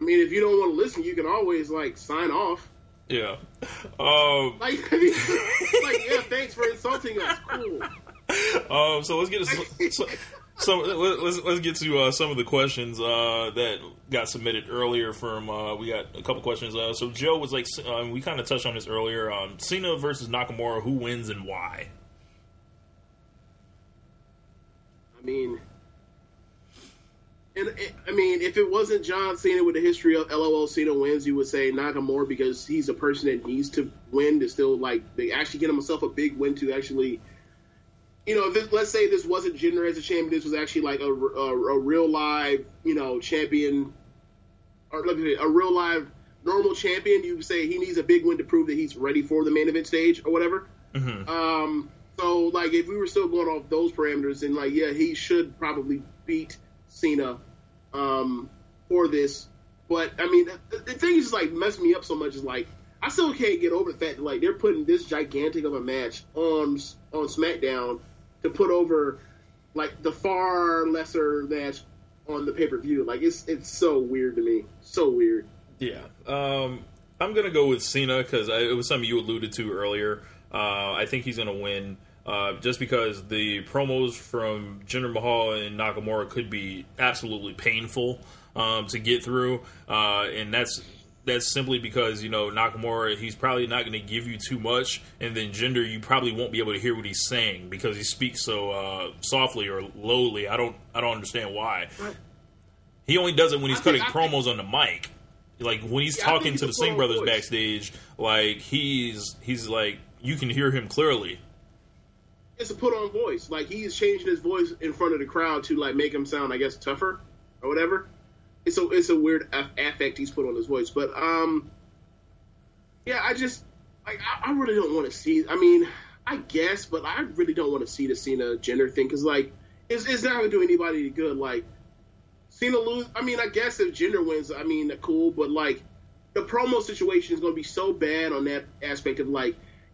mean, if you don't want to listen, you can always, sign off. Yeah. Thanks for insulting us. Cool. So let's get to let's get to some of the questions that got submitted earlier. From we got a couple questions. So Joe was like, we kind of touched on this earlier. Cena versus Nakamura, who wins and why? If it wasn't John Cena with the history of LOL Cena wins, you would say Nakamura, because he's a person that needs to win to still they actually get himself a big win to actually. You know, let's say this wasn't Jinder as a champion. This was actually a real live, champion, or a real live normal champion. You would say he needs a big win to prove that he's ready for the main event stage or whatever. Mm-hmm. So, if we were still going off those parameters, then he should probably beat Cena for this. But the thing is messed me up so much is I still can't get over the fact that they're putting this gigantic of a match on SmackDown. To put over, the far lesser match on the pay-per-view. It's so weird to me. So weird. Yeah. I'm going to go with Cena because it was something you alluded to earlier. I think he's going to win just because the promos from Jinder Mahal and Nakamura could be absolutely painful to get through. And that's simply because, Nakamura, he's probably not going to give you too much. And then Jinder, you probably won't be able to hear what he's saying because he speaks so softly or lowly. I don't understand why. He only does it when he's cutting promos on the mic. When he's talking to the Singh Brothers backstage, he's you can hear him clearly. It's a put-on voice. He's changing his voice in front of the crowd to, make him sound, I guess, tougher or whatever. It's a weird affect he's put on his voice, but I really don't want to see. I guess, but I really don't want to see the Cena Jinder thing because it's not gonna do anybody any good. Cena lose. I guess if Jinder wins, cool, but the promo situation is gonna be so bad on that aspect of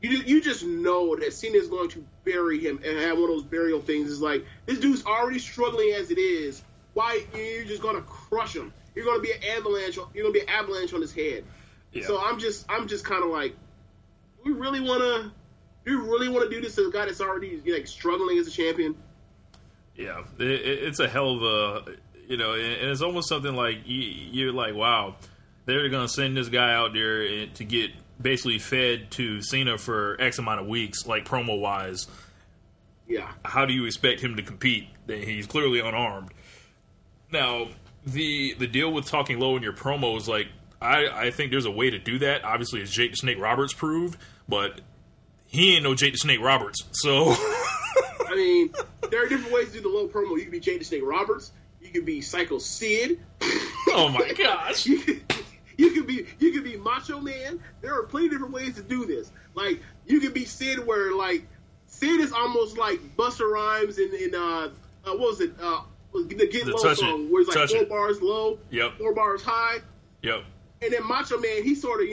you just know that Cena is going to bury him and have one of those burial things. It's this dude's already struggling as it is. Why you're just gonna crush him? You're gonna be an avalanche. You're gonna be an avalanche on his head. Yeah. So I'm just kind of do you really want to do this to a guy that's already struggling as a champion? Yeah, it's a hell of a, and it's almost something you're wow, they're gonna send this guy out there to get basically fed to Cena for X amount of weeks, promo wise. Yeah. How do you expect him to compete? He's clearly unarmed. Now, the deal with talking low in your promos, I think there's a way to do that, obviously, as Jake the Snake Roberts proved, but he ain't no Jake the Snake Roberts, so... there are different ways to do the low promo. You can be Jake the Snake Roberts, you can be Psycho Sid. Oh my gosh. you can be Macho Man. There are plenty of different ways to do this. You can be Sid where, Sid is almost like Busta Rhymes in what was it, the Get Low song, where it's four bars low, yep, four bars high. Yep. And then Macho Man, he sort of,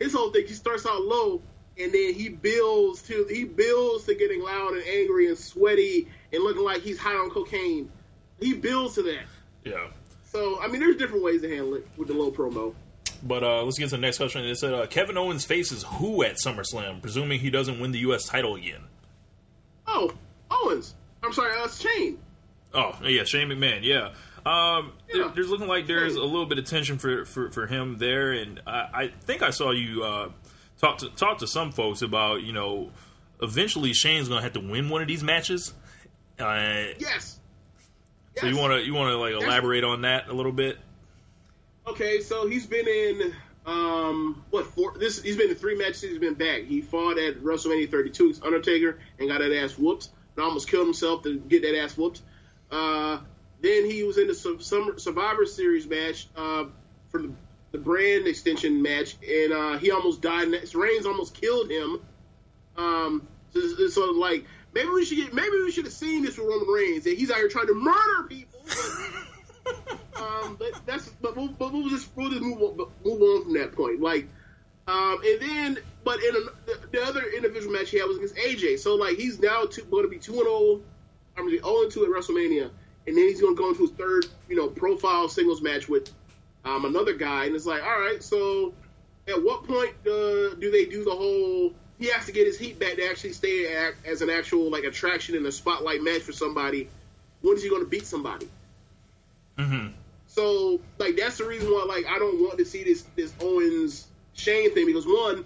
his whole thing, he starts out low, and then he builds to getting loud and angry and sweaty and looking like he's high on cocaine. He builds to that. Yeah. So, there's different ways to handle it with the low promo. But let's get to the next question. It said, Kevin Owens faces who at SummerSlam, presuming he doesn't win the U.S. title again? Oh, Owens. I'm sorry, Shane. Oh, yeah, Shane McMahon, yeah. There's looking like there's a little bit of tension for him there, and I think I saw you talk to some folks about, eventually Shane's going to have to win one of these matches. Yes. So you want to elaborate on that a little bit? Okay, so he's been in He's been in three matches. He's been back. He fought at WrestleMania 32 against Undertaker and got that ass whooped. And almost killed himself to get that ass whooped. Then he was in the Survivor Series match for the brand extension match, and he almost died. Reigns almost killed him. So maybe we should have seen this with Roman Reigns, that he's out here trying to murder people. But we'll just move on from that point. The other individual match he had was against AJ. So he's now going to be 2-0. I mean, 0-2 at WrestleMania, and then he's going to go into his third, profile singles match with another guy. And it's all right. So at what point do they do the whole? He has to get his heat back to actually stay as an actual attraction in a spotlight match for somebody. When is he going to beat somebody? Mm-hmm. So that's the reason why I don't want to see this Owens Shane thing, because one,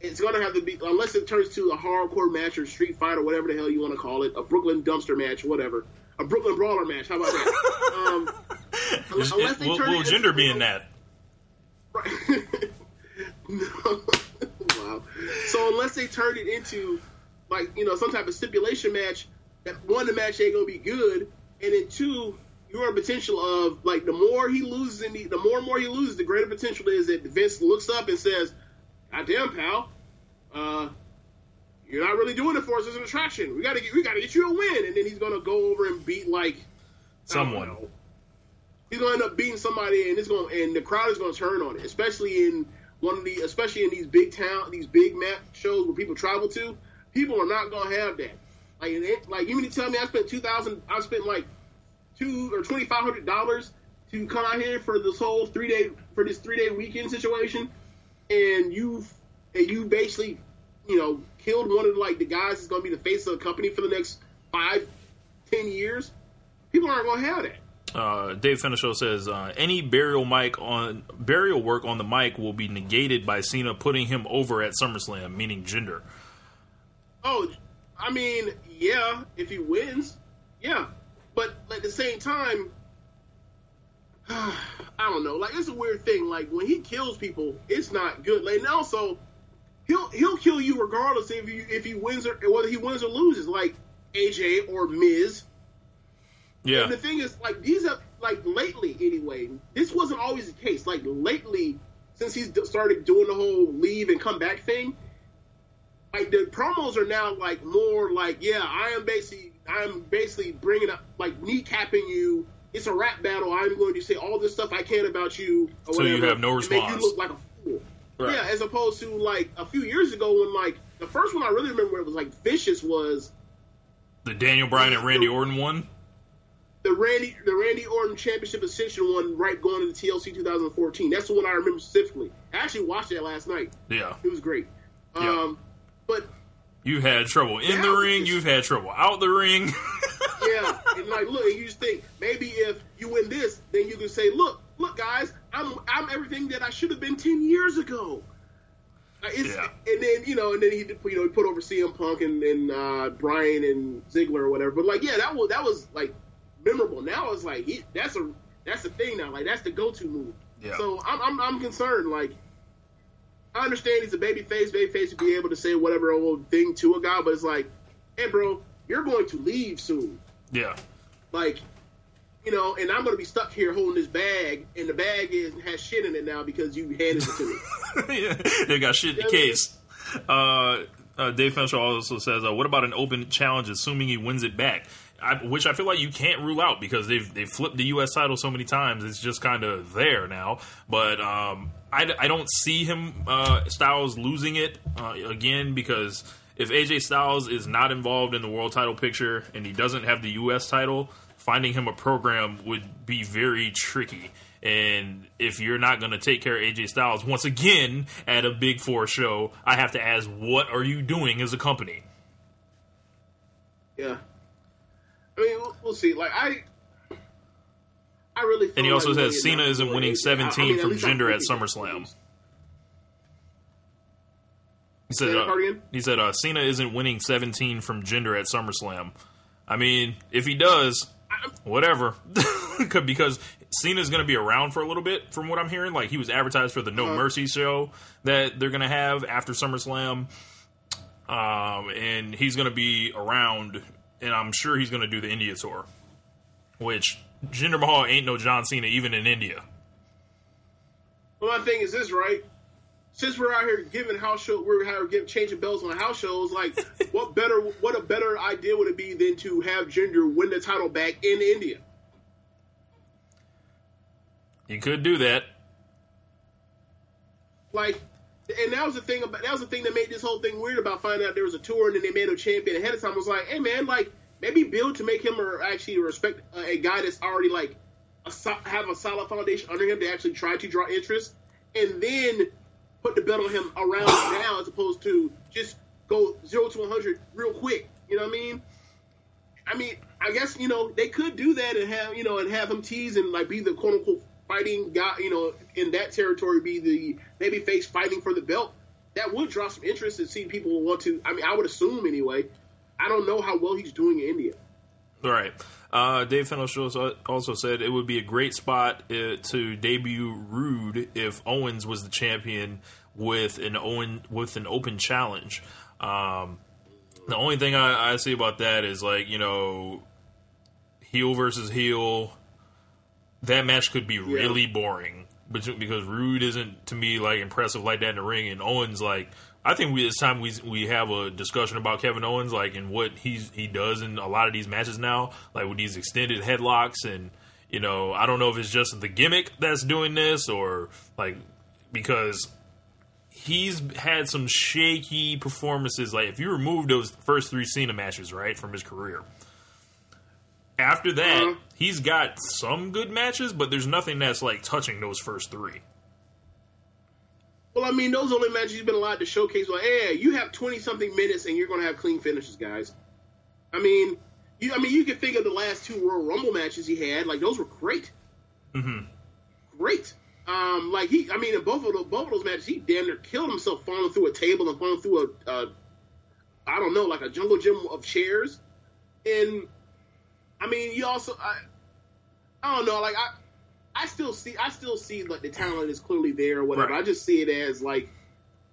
it's going to have to be, unless it turns to a hardcore match or street fight or whatever the hell you want to call it, a Brooklyn dumpster match, whatever, a Brooklyn brawler match. How about that? Unless they turn will gender be in that? Right. No. Wow. So unless they turn it into some type of stipulation match, that one, the match ain't going to be good, and then two, you're a potential of the more he loses, the more and more he loses, the greater potential is that Vince looks up and says, "God damn, pal, you're not really doing it for us as an attraction. We gotta get you a win." And then he's gonna go over and beat someone. I don't know. He's gonna end up beating somebody, and the crowd is gonna turn on it, especially in these big town, these big map shows where people travel to. People are not gonna have that. You mean to tell me I spent $2,500 to come out here for this whole 3 day weekend situation, and you basically killed one of the guys that's going to be the face of the company for the next 5-10 years? People aren't going to have that. Dave Finishow says any burial work on the mic will be negated by Cena putting him over at SummerSlam, meaning Jinder. Oh, I mean, yeah, if he wins, yeah. But at the same time, I don't know. It's a weird thing. When he kills people, it's not good. And also, he'll kill you regardless if he wins or whether he wins or loses, like AJ or Miz. Yeah. And the thing is, these are lately anyway. This wasn't always the case. Lately, since he's started doing the whole leave and come back thing, the promos are now more I'm basically bringing up, kneecapping you. It's a rap battle. I'm going to say all this stuff I can about you. Or so you have no response. Make you look like a fool. Right. Yeah, as opposed to, a few years ago when, the first one I really remember it was, vicious was... The Daniel Bryan and Randy Orton one? The Randy Orton Championship Ascension one going into TLC 2014. That's the one I remember specifically. I actually watched that last night. Yeah. It was great. Yeah. But... You had trouble in the ring. You've had trouble out the ring. Yeah, and look, you just think maybe if you win this, then you can say, "Look, guys, I'm everything that I should have been 10 years ago." And then he put over CM Punk and Bryan and Ziggler or whatever. But that was memorable. Now it's that's the thing now. That's the go-to move. Yeah. So I'm concerned. I understand he's a babyface. Babyface would be able to say whatever old thing to a guy, but it's hey, bro, you're going to leave soon. Yeah. And I'm going to be stuck here holding this bag, and the bag has shit in it now because you handed it to me. Yeah, they got shit in the case. Dave Fenshaw also says, what about an open challenge, assuming he wins it back? Which I feel you can't rule out because they've flipped the U.S. title so many times. It's just kind of there now. But I don't see him, Styles, losing it again, because if AJ Styles is not involved in the world title picture and he doesn't have the U.S. title, finding him a program would be very tricky. And if you're not going to take care of AJ Styles, once again, at a Big Four show, I have to ask, what are you doing as a company? Yeah. I mean, we'll see. I really. And he also says Cena isn't winning 17 from Jinder at SummerSlam. He said Cena isn't winning 17 from Jinder at SummerSlam. I mean, if he does, whatever. because Cena's going to be around for a little bit, from what I'm hearing. Like, he was advertised for the No Mercy show that they're going to have after SummerSlam. And he's going to be around, and I'm sure he's going to do the India tour. Which, Jinder Mahal ain't no John Cena, even in India. Well, my thing is this, right? Since we're out here giving house shows, we're out here changing bells on house shows, like, what a better idea would it be than to have Jinder win the title back in India? You could do that. Like, and that was the thing that made this whole thing weird about finding out there was a tour, and then they made him champion ahead of time. I was like, hey man, like, maybe build to make him actually respect a guy that's already, like, have a solid foundation under him to actually try to draw interest, and then put the belt on him around now, as opposed to just go 0 to 100 real quick. You know what I mean? I guess, you know, they could do that and have, you know, and have him tease and, like, be the quote unquote fighting guy, you know, in that territory, be the baby face fighting for the belt. That would draw some interest and see people want to. I mean, I would assume anyway. I don't know how well he's doing in India. All right. Dave Fennell also said it would be a great spot to debut Rude if Owens was the champion with an open challenge. The only thing I see about that is, like, you know, heel versus heel. That match could be really boring because Rude isn't, to me, like, impressive like that in the ring, and Owens, like, I think it's time we have a discussion about Kevin Owens, like, and what he does in a lot of these matches now, like with these extended headlocks, and, you know, I don't know if it's just the gimmick that's doing this, or, like, because he's had some shaky performances. Like, if you remove those first three Cena matches, right, from his career, after that, he's got some good matches, but there's nothing that's, like, touching those first three. Well, I mean, those only matches you've been allowed to showcase. Like, hey, you have 20-something minutes, and you're going to have clean finishes, guys. I mean, you can think of the last two Royal Rumble matches he had. Like, those were great. Mm-hmm. Great. Like, in both of those matches, he damn near killed himself falling through a table and falling through a jungle gym of chairs. And, I mean, you also, I don't know, like, I still see like the talent is clearly there or whatever. Right. I just see it as like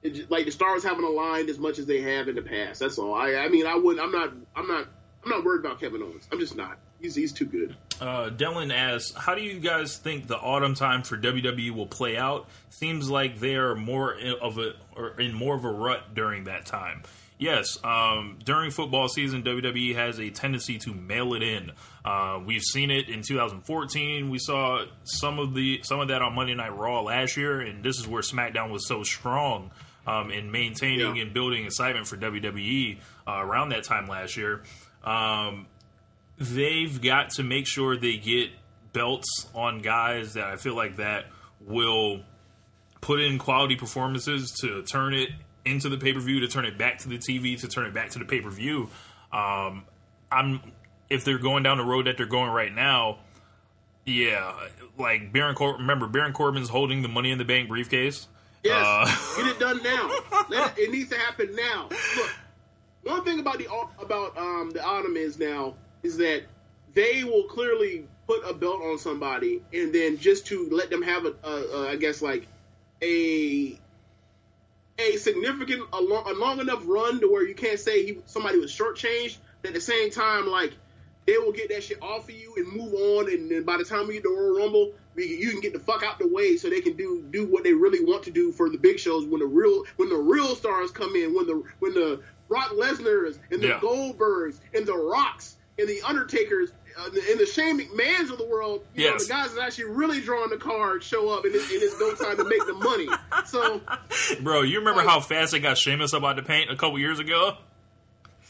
the stars haven't aligned as much as they have in the past. That's all. I'm not worried about Kevin Owens. I'm just not. He's too good. Dylan asks, how do you guys think the autumn time for WWE will play out? Seems like they're more of a rut during that time. Yes, during football season, WWE has a tendency to mail it in. We've seen it in 2014. We saw some of that on Monday Night Raw last year, and this is where SmackDown was so strong in maintaining and building excitement for WWE around that time last year. They've got to make sure they get belts on guys that I feel like that will put in quality performances to turn it into the pay-per-view, to turn it back to the TV, to turn it back to the pay-per-view. If they're going down the road that they're going right now, like Baron Corbin's holding the Money in the Bank briefcase. Yes, get it done now. It needs to happen now. Look, one thing about the autumn is that they will clearly put a belt on somebody, and then just to let them have a significant, a long enough run to where you can't say somebody was shortchanged. At the same time, like, they will get that shit off of you and move on, and then by the time we get to Royal Rumble, you can get the fuck out the way so they can do what they really want to do for the big shows when the real stars come in, when the Brock Lesnar's and the Goldbergs and the Rocks and the Undertakers and the Shane McMahons of the world, you know, the guys that actually really drawing the card show up, and it's no time to make the money. So, bro, you remember how fast they got Sheamus up out the paint a couple years ago?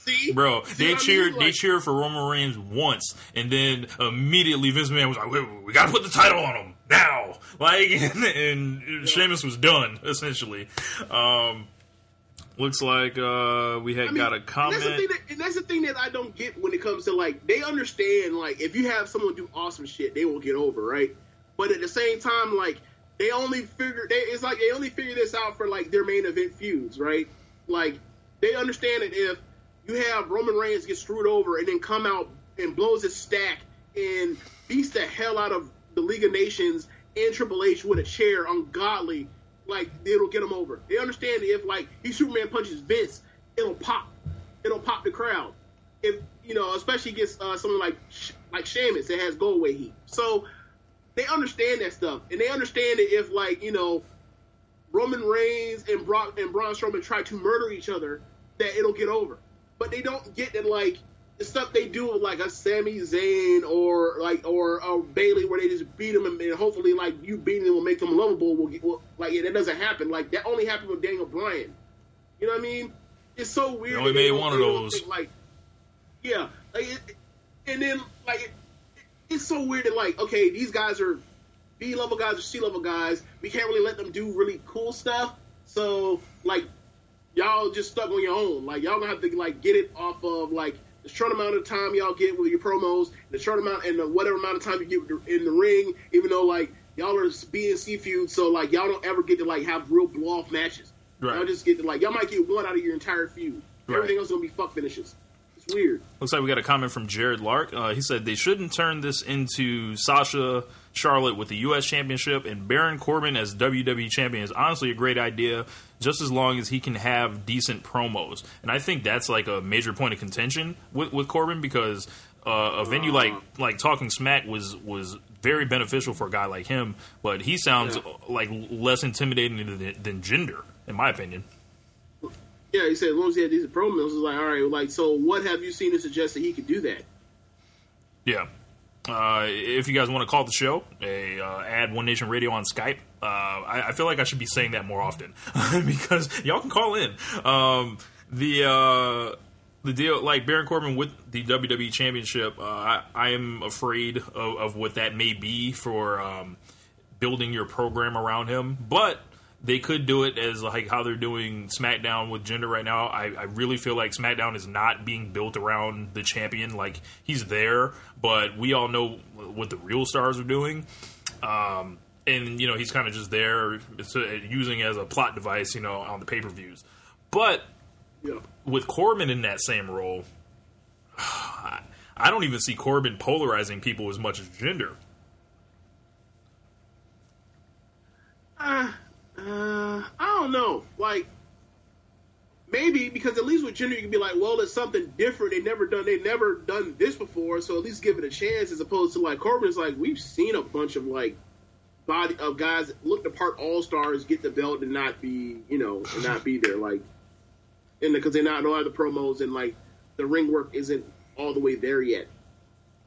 See? Bro, they cheered for Roman Reigns once, and then immediately Vince McMahon was like, we got to put the title on him now. Like, and Sheamus was done, essentially. Looks like got a comment. That's the thing that I don't get when it comes to, like, they understand, like, if you have someone do awesome shit, they will get over, right? But at the same time, like, they only figure this out for, like, their main event feuds, right? Like, they understand that if you have Roman Reigns get screwed over and then come out and blows his stack and beats the hell out of the League of Nations and Triple H with a chair, ungodly, like, it'll get him over. They understand if, like, he Superman punches Vince, it'll pop. It'll pop the crowd. If, you know, especially against someone like Sheamus that has go-away heat. So they understand that stuff. And they understand that if, like, you know, Roman Reigns and Braun Strowman try to murder each other, that it'll get over. But they don't get that, like, the stuff they do with, like, a Sami Zayn or Bayley, where they just beat them and hopefully, like, you beating them will make them lovable. That doesn't happen. Like, that only happened with Daniel Bryan. You know what I mean? It's so weird. You only made one of those. It's so weird that, like, okay, these guys are B-level guys or C-level guys. We can't really let them do really cool stuff. So, like, y'all just stuck on your own. Like, y'all gonna have to, like, get it off of, like, the short amount of time y'all get with your promos, the short amount and the whatever amount of time you get in the ring, even though, like, y'all are B and C feuds, so, like, y'all don't ever get to, like, have real blow-off matches. Right. Y'all just get to, like, y'all might get one out of your entire feud. Right. Everything else is going to be fuck finishes. It's weird. Looks like we got a comment from Jared Lark. He said they shouldn't turn this into Sasha, Charlotte with the U.S. Championship, and Baron Corbin as WWE Champion is honestly a great idea, just as long as he can have decent promos. And I think that's, like, a major point of contention with Corbin, because a venue like Talking Smack was very beneficial for a guy like him, but he sounds like less intimidating than Jinder, in my opinion. Yeah, he said as long as he had decent promos, it's like, all right, like, so what have you seen to suggest that he could do that? Yeah. If you guys want to call the show, add One Nation Radio on Skype. I feel like I should be saying that more often because y'all can call in. The deal, like Baron Corbin with the WWE Championship, I am afraid of what that may be for building your program around him. But they could do it as, like, how they're doing SmackDown with Jinder right now. I really feel like SmackDown is not being built around the champion. Like, he's there, but we all know what the real stars are doing. And, you know, he's kind of just there using as a plot device, you know, on the pay-per-views. But with Corbin in that same role, I don't even see Corbin polarizing people as much as Jinder. I don't know. Like, maybe, because at least with Jinder you can be like, well, it's something different. They've never done this before, so at least give it a chance, as opposed to, like, Corbin's like, we've seen a bunch of, like, body of guys that look the part all-stars, get the belt, and not be, you know, and not be there, like, because they don't have the promos, and, like, the ring work isn't all the way there yet.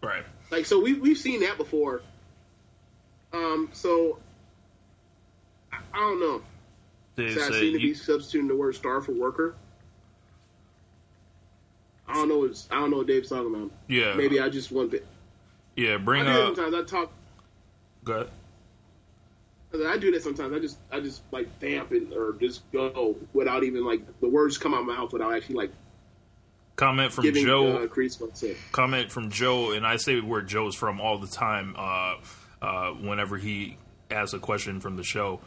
Right. Like, so we've seen that before. So I don't know. Should I seem to be substituting the word star for worker? I don't know what Dave's talking about. Yeah. Maybe I just want it. Yeah, bring up. Sometimes I talk. Go ahead. I do that sometimes. I just like vamp it or just go without even, like, the words come out of my mouth without actually, like. Comment from Joe. Comment from Joe, and I say where Joe's from all the time. Whenever he asks a question from the show.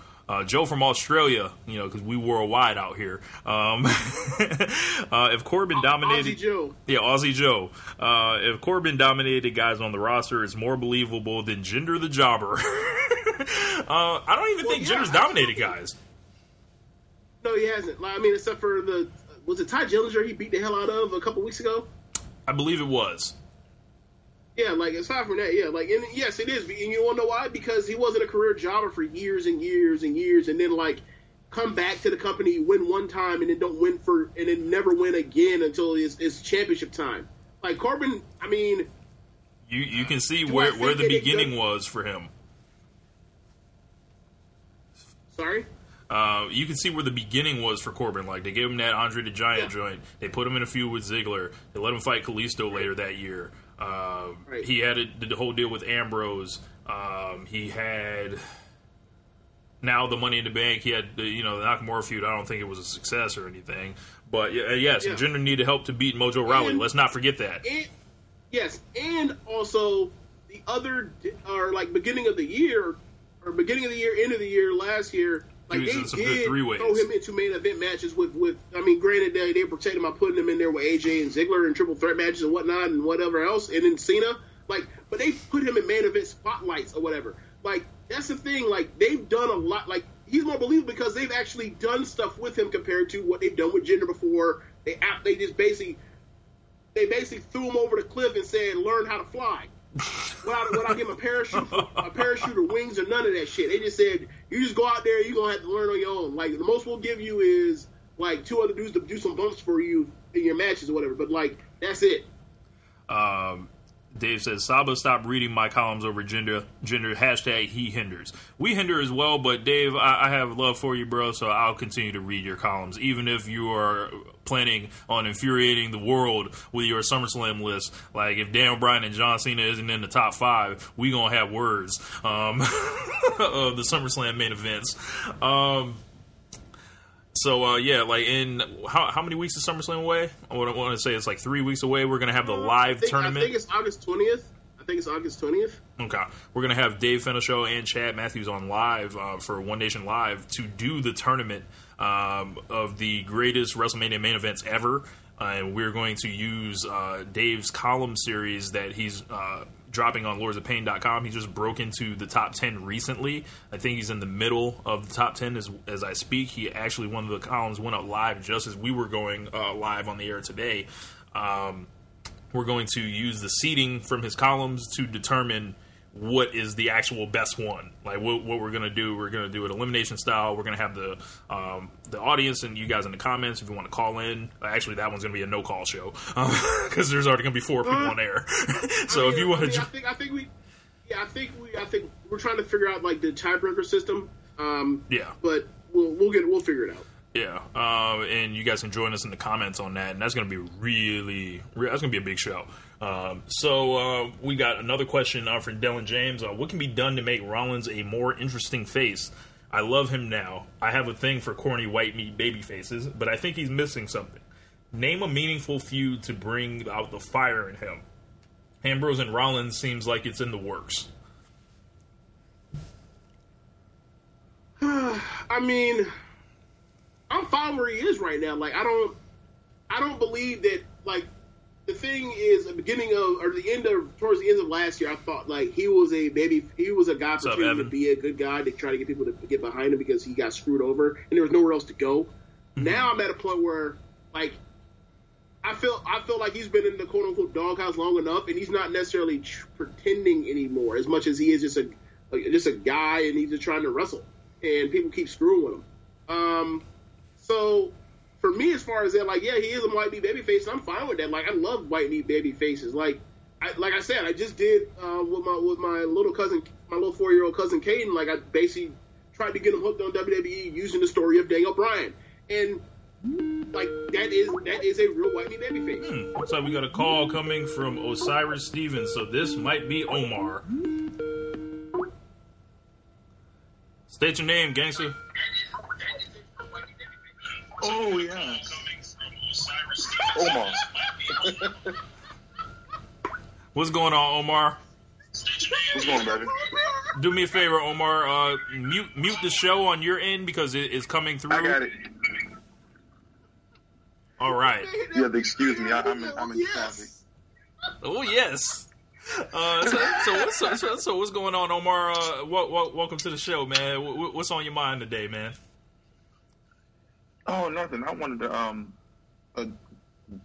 Joe from Australia, you know, because we worldwide out here. If Corbin dominated, Aussie Joe. Yeah, Aussie Joe. If Corbin dominated guys on the roster, it's more believable than Jinder the Jobber. I don't even think Jinder's dominated guys. No, he hasn't. Like, I mean, except for was it Ty Dillinger he beat the hell out of a couple weeks ago? I believe it was. Yeah, like, aside from that, yeah, like, and yes, it is. And you want to know why? Because he wasn't a career jobber for years and years and years, and then, like, come back to the company, win one time, and then don't win for, and then never win again until it's championship time. Like, Corbin, I mean, you can see where the beginning was for him. Sorry? You can see where the beginning was for Corbin. Like, they gave him that Andre the Giant joint. They put him in a feud with Ziggler. They let him fight Kalisto later that year. He had the whole deal with Ambrose. He had now the Money in the Bank. He had the Nakamura feud. I don't think it was a success or anything. But Jinder needed help to beat Mojo Rawley. Let's not forget that. And also the other beginning of the year, end of the year, last year. Like, they did throw him into main event matches with I mean, granted, they protected him by putting him in there with AJ and Ziggler and triple threat matches and whatnot and whatever else, and then Cena. Like, but they put him in main event spotlights or whatever. Like, that's the thing. Like, they've done a lot. Like, he's more believable because they've actually done stuff with him compared to what they've done with Jinder before. They just basically threw him over the cliff and said, "Learn how to fly." Without giving him a parachute or wings or none of that shit. They just said, "You just go out there. You're gonna have to learn on your own. Like, the most we'll give you is like two other dudes to do some bumps for you in your matches or whatever." But like, that's it. Dave says, Saba, stop reading my columns over gender, hashtag he hinders. We hinder as well, but Dave, I have love for you, bro, so I'll continue to read your columns. Even if you are planning on infuriating the world with your SummerSlam list, like if Daniel Bryan and John Cena isn't in the top five, we going to have words of the SummerSlam main events. So, like in how many weeks is SummerSlam away? I want to say it's like 3 weeks away. We're going to have the live tournament. I think it's August 20th. Okay. We're going to have Dave Finishow and Chad Matthews on live for One Nation Live to do the tournament of the greatest WrestleMania main events ever. And we're going to use Dave's column series that he's dropping on lordsofpain.com. He just broke into the top 10 recently. I think he's in the middle of the top 10 as I speak. He actually, one of the columns went up live just as we were going live on the air today. We're going to use the seeding from his columns to determine what is the actual best one. Like what we're going to do, we're going to do it elimination style. We're going to have the audience and you guys in the comments if you want to call in. Actually, that one's going to be a no-call show because there's already going to be four people on air. So if you want to... I think we're trying to figure out like the tiebreaker system. But we'll figure it out. Yeah, and you guys can join us in the comments on that, and that's going to be that's going to be a big show. So we got another question from Dylan James. What can be done to make Rollins a more interesting face? I love him now. I have a thing for corny white meat baby faces, but I think he's missing something. Name a meaningful feud to bring out the fire in him. Ambrose and Rollins seems like it's in the works. I mean... I'm fine where he is right now. Like I don't believe that. Like the thing is, towards the end of last year, I thought like he was a guy pretending to be a good guy to try to get people to get behind him because he got screwed over and there was nowhere else to go. Mm-hmm. Now I'm at a point where like I feel like he's been in the quote unquote doghouse long enough, and he's not necessarily pretending anymore as much as he is just a guy, and he's just trying to wrestle, and people keep screwing with him. So, for me, as far as that, like, yeah, he is a white meat baby face, and I'm fine with that. Like, I love white meat baby faces. Like I said, I just did with my little cousin, my little 4-year-old cousin Caden. Like, I basically tried to get him hooked on WWE using the story of Daniel Bryan, and like that is a real white meat baby face. So we got a call coming from Osiris Stevens. So this might be Omar. State your name, gangster. Oh, yeah. Omar. What's going on, Omar? What's going on, baby? Do me a favor, Omar. Mute the show on your end because it's coming through. I got it. All right. You have to excuse me. I'm in traffic. Oh, yes. So what's going on, Omar? Welcome to the show, man. What's on your mind today, man? Oh, nothing. I wanted to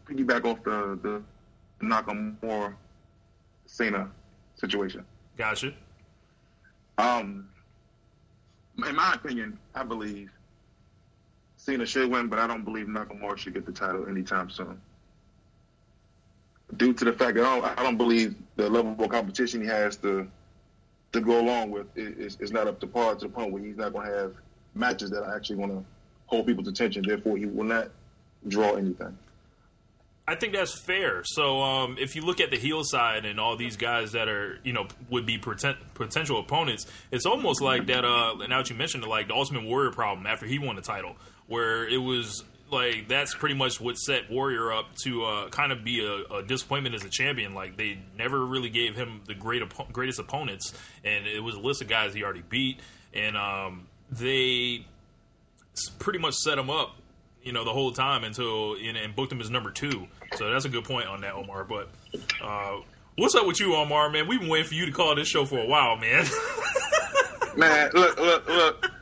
piggyback off the Nakamura Cena situation. Gotcha. In my opinion, I believe Cena should win, but I don't believe Nakamura should get the title anytime soon. Due to the fact that I don't believe the level of competition he has to go along with is not up to par to the point where he's not going to have matches that are actually going to hold people's attention, therefore he will not draw anything. I think that's fair. So if you look at the heel side and all these guys that are, would be potential opponents, it's almost like that, now that you mentioned it, like the Ultimate Warrior problem after he won the title, where it was like that's pretty much what set Warrior up to kind of be a disappointment as a champion. Like they never really gave him the greatest opponents, and it was a list of guys he already beat, and they pretty much set him up, the whole time until and booked him as number 2. So that's a good point on that, Omar. But What's up with you, Omar, man? We've been waiting for you to call this show for a while, man. Man, look,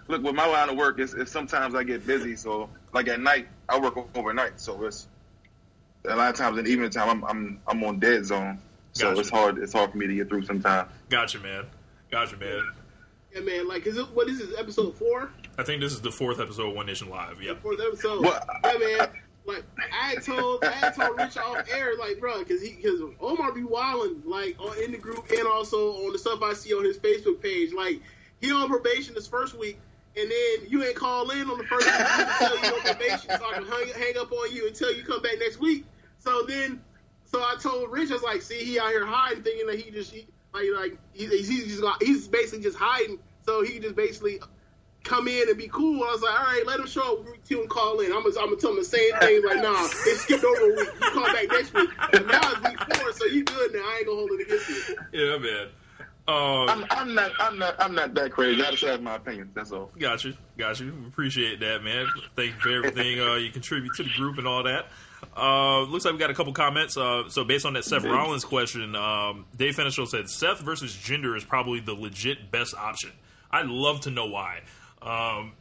with my line of work, it's sometimes I get busy. So, like at night, I work overnight. So, it's a lot of times in the evening time, I'm on dead zone. So, gotcha. It's hard for me to get through sometimes. Gotcha, man. Yeah, man, like, what is this, episode 4? I think this is the 4th episode of One Nation Live, yeah. The 4th episode. Well, yeah, man. Like, I told Rich off air, like, bro, because Omar be wilding, like, in the group and also on the stuff I see on his Facebook page. Like, he on probation this first week, and then you ain't call in on the first week until you on probation, so I can hang up on you until you come back next week. So I told Rich, I was like, see, he out here hiding, thinking that he's basically just hiding, so he just basically come in and be cool. I was like, all right, let him show up week 2 and call in. I'm gonna tell him the same thing. Like, nah, they skipped over a week. You call back next week. But now it's week 4, so you good now. I ain't gonna hold it against you. Yeah, man. I'm not that crazy. I just have my opinions. That's all. Got you. Appreciate that, man. Thank you for everything you contribute to the group and all that. Looks like we got a couple comments. So based on that Seth Rollins question, Dave Finishow said Seth versus Jinder is probably the legit best option. I'd love to know why.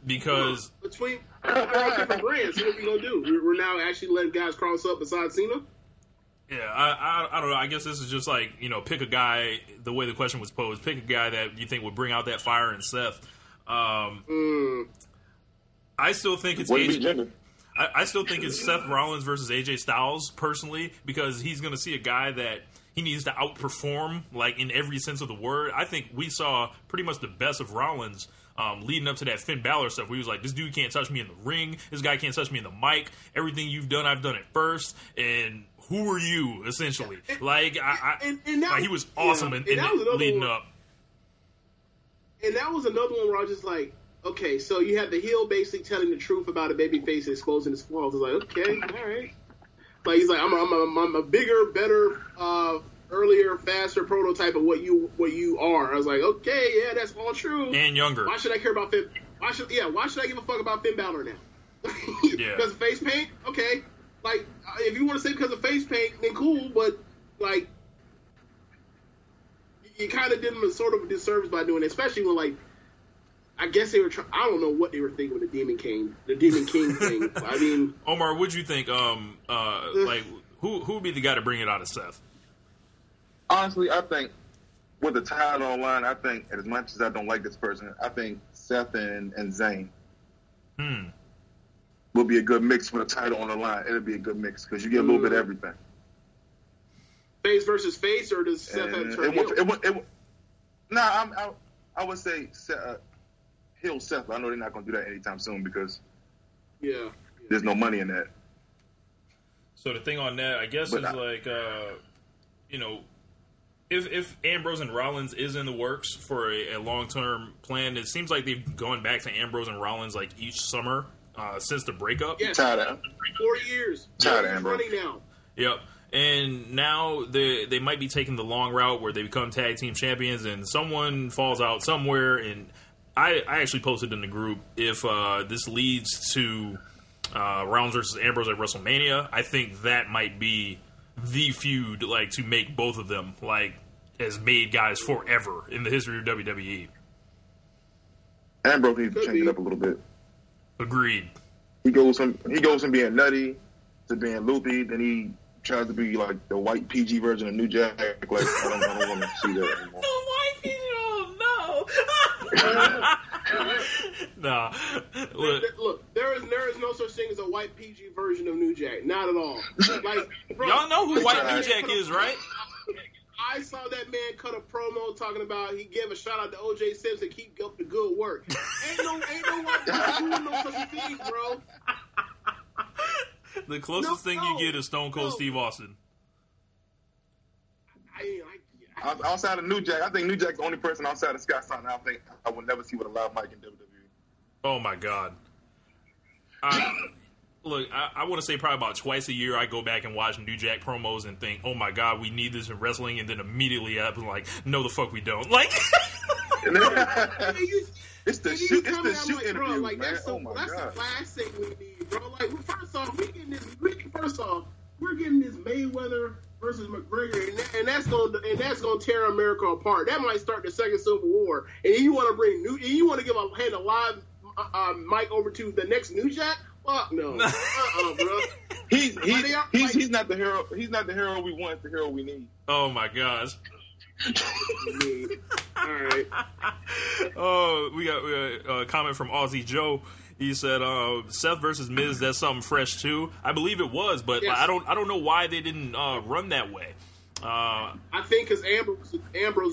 Because between different brands, what we gonna do? We're now actually letting guys cross up besides Cena. Yeah, I don't know. I guess this is just like, you know, pick a guy. The way the question was posed, pick a guy that you think would bring out that fire in Seth. I still think it's AJ. I still think it's Seth Rollins versus AJ Styles personally, because he's going to see a guy that he needs to outperform, like, in every sense of the word. I think we saw pretty much the best of Rollins leading up to that Finn Balor stuff. We was like, this dude can't touch me in the ring. This guy can't touch me in the mic. Everything you've done, I've done it first. And who are you, essentially? Like, he was awesome leading up. And that was another one where I was just like, okay, so you have the heel basically telling the truth about a babyface and exposing his flaws. It's like, okay, all right. Like, he's like, I'm a bigger, better, earlier, faster prototype of what you are. I was like, okay, yeah, that's all true. And younger. Why should I care about Finn? Why should I give a fuck about Finn Balor now? Yeah. Because of face paint? Okay. Like, if you want to say because of face paint, then cool, but, like, you kind of did him a sort of disservice by doing it, especially when, like, I guess they were trying. I don't know what they were thinking with the Demon King thing. I mean, Omar, what'd you think? Like, who would be the guy to bring it out of Seth? Honestly, I think with the title online, I think as much as I don't like this person, I think Seth and Zayn will be a good mix with a title on the line. It'll be a good mix because you get a little bit of everything. Face versus face, or does Seth have to turn heel? Nah, I would say Seth. Heel Seth, but I know they're not going to do that anytime soon because there's no money in that. So the thing on that, I guess, if Ambrose and Rollins is in the works for a long-term plan, it seems like they've gone back to Ambrose and Rollins like each summer since the breakup. Yes, tired of 4 years. Tired of Ambrose. Now. Yep. And now they might be taking the long route where they become tag team champions and someone falls out somewhere and... I actually posted in the group if this leads to Rollins versus Ambrose at WrestleMania. I think that might be the feud, like, to make both of them, like, as made guys forever in the history of WWE. Ambrose needs to change it up a little bit. Agreed. He goes from being nutty to being loopy, then he tries to be like the white PG version of New Jack. Like, I don't want to see that anymore. The white PG, oh no. Nah. Look, there is no such thing as a white PG version of New Jack. Not at all. Like, bro, y'all know who white New Jack is, right? I saw that man cut a promo talking about he gave a shout out to OJ Simpson, keep up the good work. Ain't no white PG doing no such thing, bro. The closest thing you get is Stone Cold Steve Austin. Outside of New Jack, I think New Jack's the only person outside of Scott Steiner I think I will never see with a live mic in WWE. Oh, my God. I want to say probably about twice a year I go back and watch New Jack promos and think, oh, my God, we need this in wrestling. And then immediately I'm like, no, the fuck we don't. Like, it's the shoot interview, like, man. That's the classic we need, bro. Like, first off, we're getting this Mayweather versus McGregor, and that's gonna tear America apart. That might start the second Civil War. And you want to bring new, and you want to give a hand a live mic over to the next New Jack? Fuck no, bro. He's not the hero. He's not the hero we want. The hero we need. Oh my gosh. All right. Oh, we got a comment from Aussie Joe. He said, "Seth versus Miz, that's something fresh too." I believe it was, but yes. I don't know why they didn't run that way. I think because Ambrose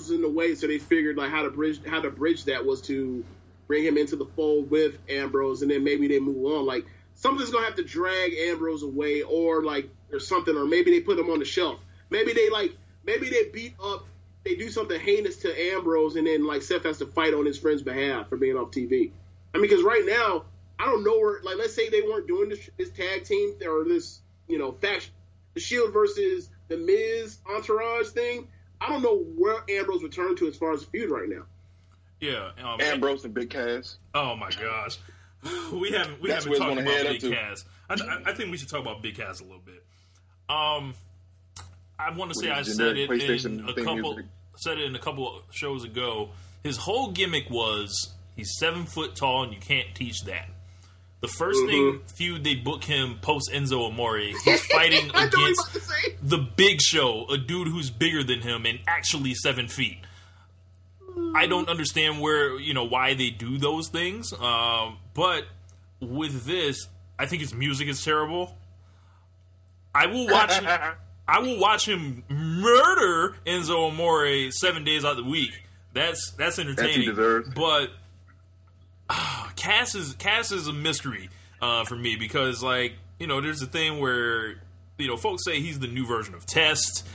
was in the way, so they figured like how to bridge that was to bring him into the fold with Ambrose, and then maybe they move on. Like something's gonna have to drag Ambrose away, or like or something, or maybe they put him on the shelf. Maybe they beat up. They do something heinous to Ambrose, and then like Seth has to fight on his friend's behalf for being off TV. I mean, because right now I don't know where. Like, let's say they weren't doing this tag team or this, you know, faction, the Shield versus the Miz entourage thing. I don't know where Ambrose returned to as far as the feud right now. Yeah, Ambrose and Big Cass. Oh my gosh, we haven't talked about Big Cass. I think we should talk about Big Cass a little bit. I want to say I said it in a couple of shows ago. His whole gimmick was he's 7 foot tall and you can't teach that. The first feud they book him post Enzo Amore, he's fighting against the Big Show, a dude who's bigger than him and actually 7 feet. I don't understand why they do those things. But with this, I think his music is terrible. I will watch him murder Enzo Amore 7 days out of the week. That's entertaining. But Cass is a mystery for me because, like, you know, there's a thing where, you know, folks say he's the new version of Test.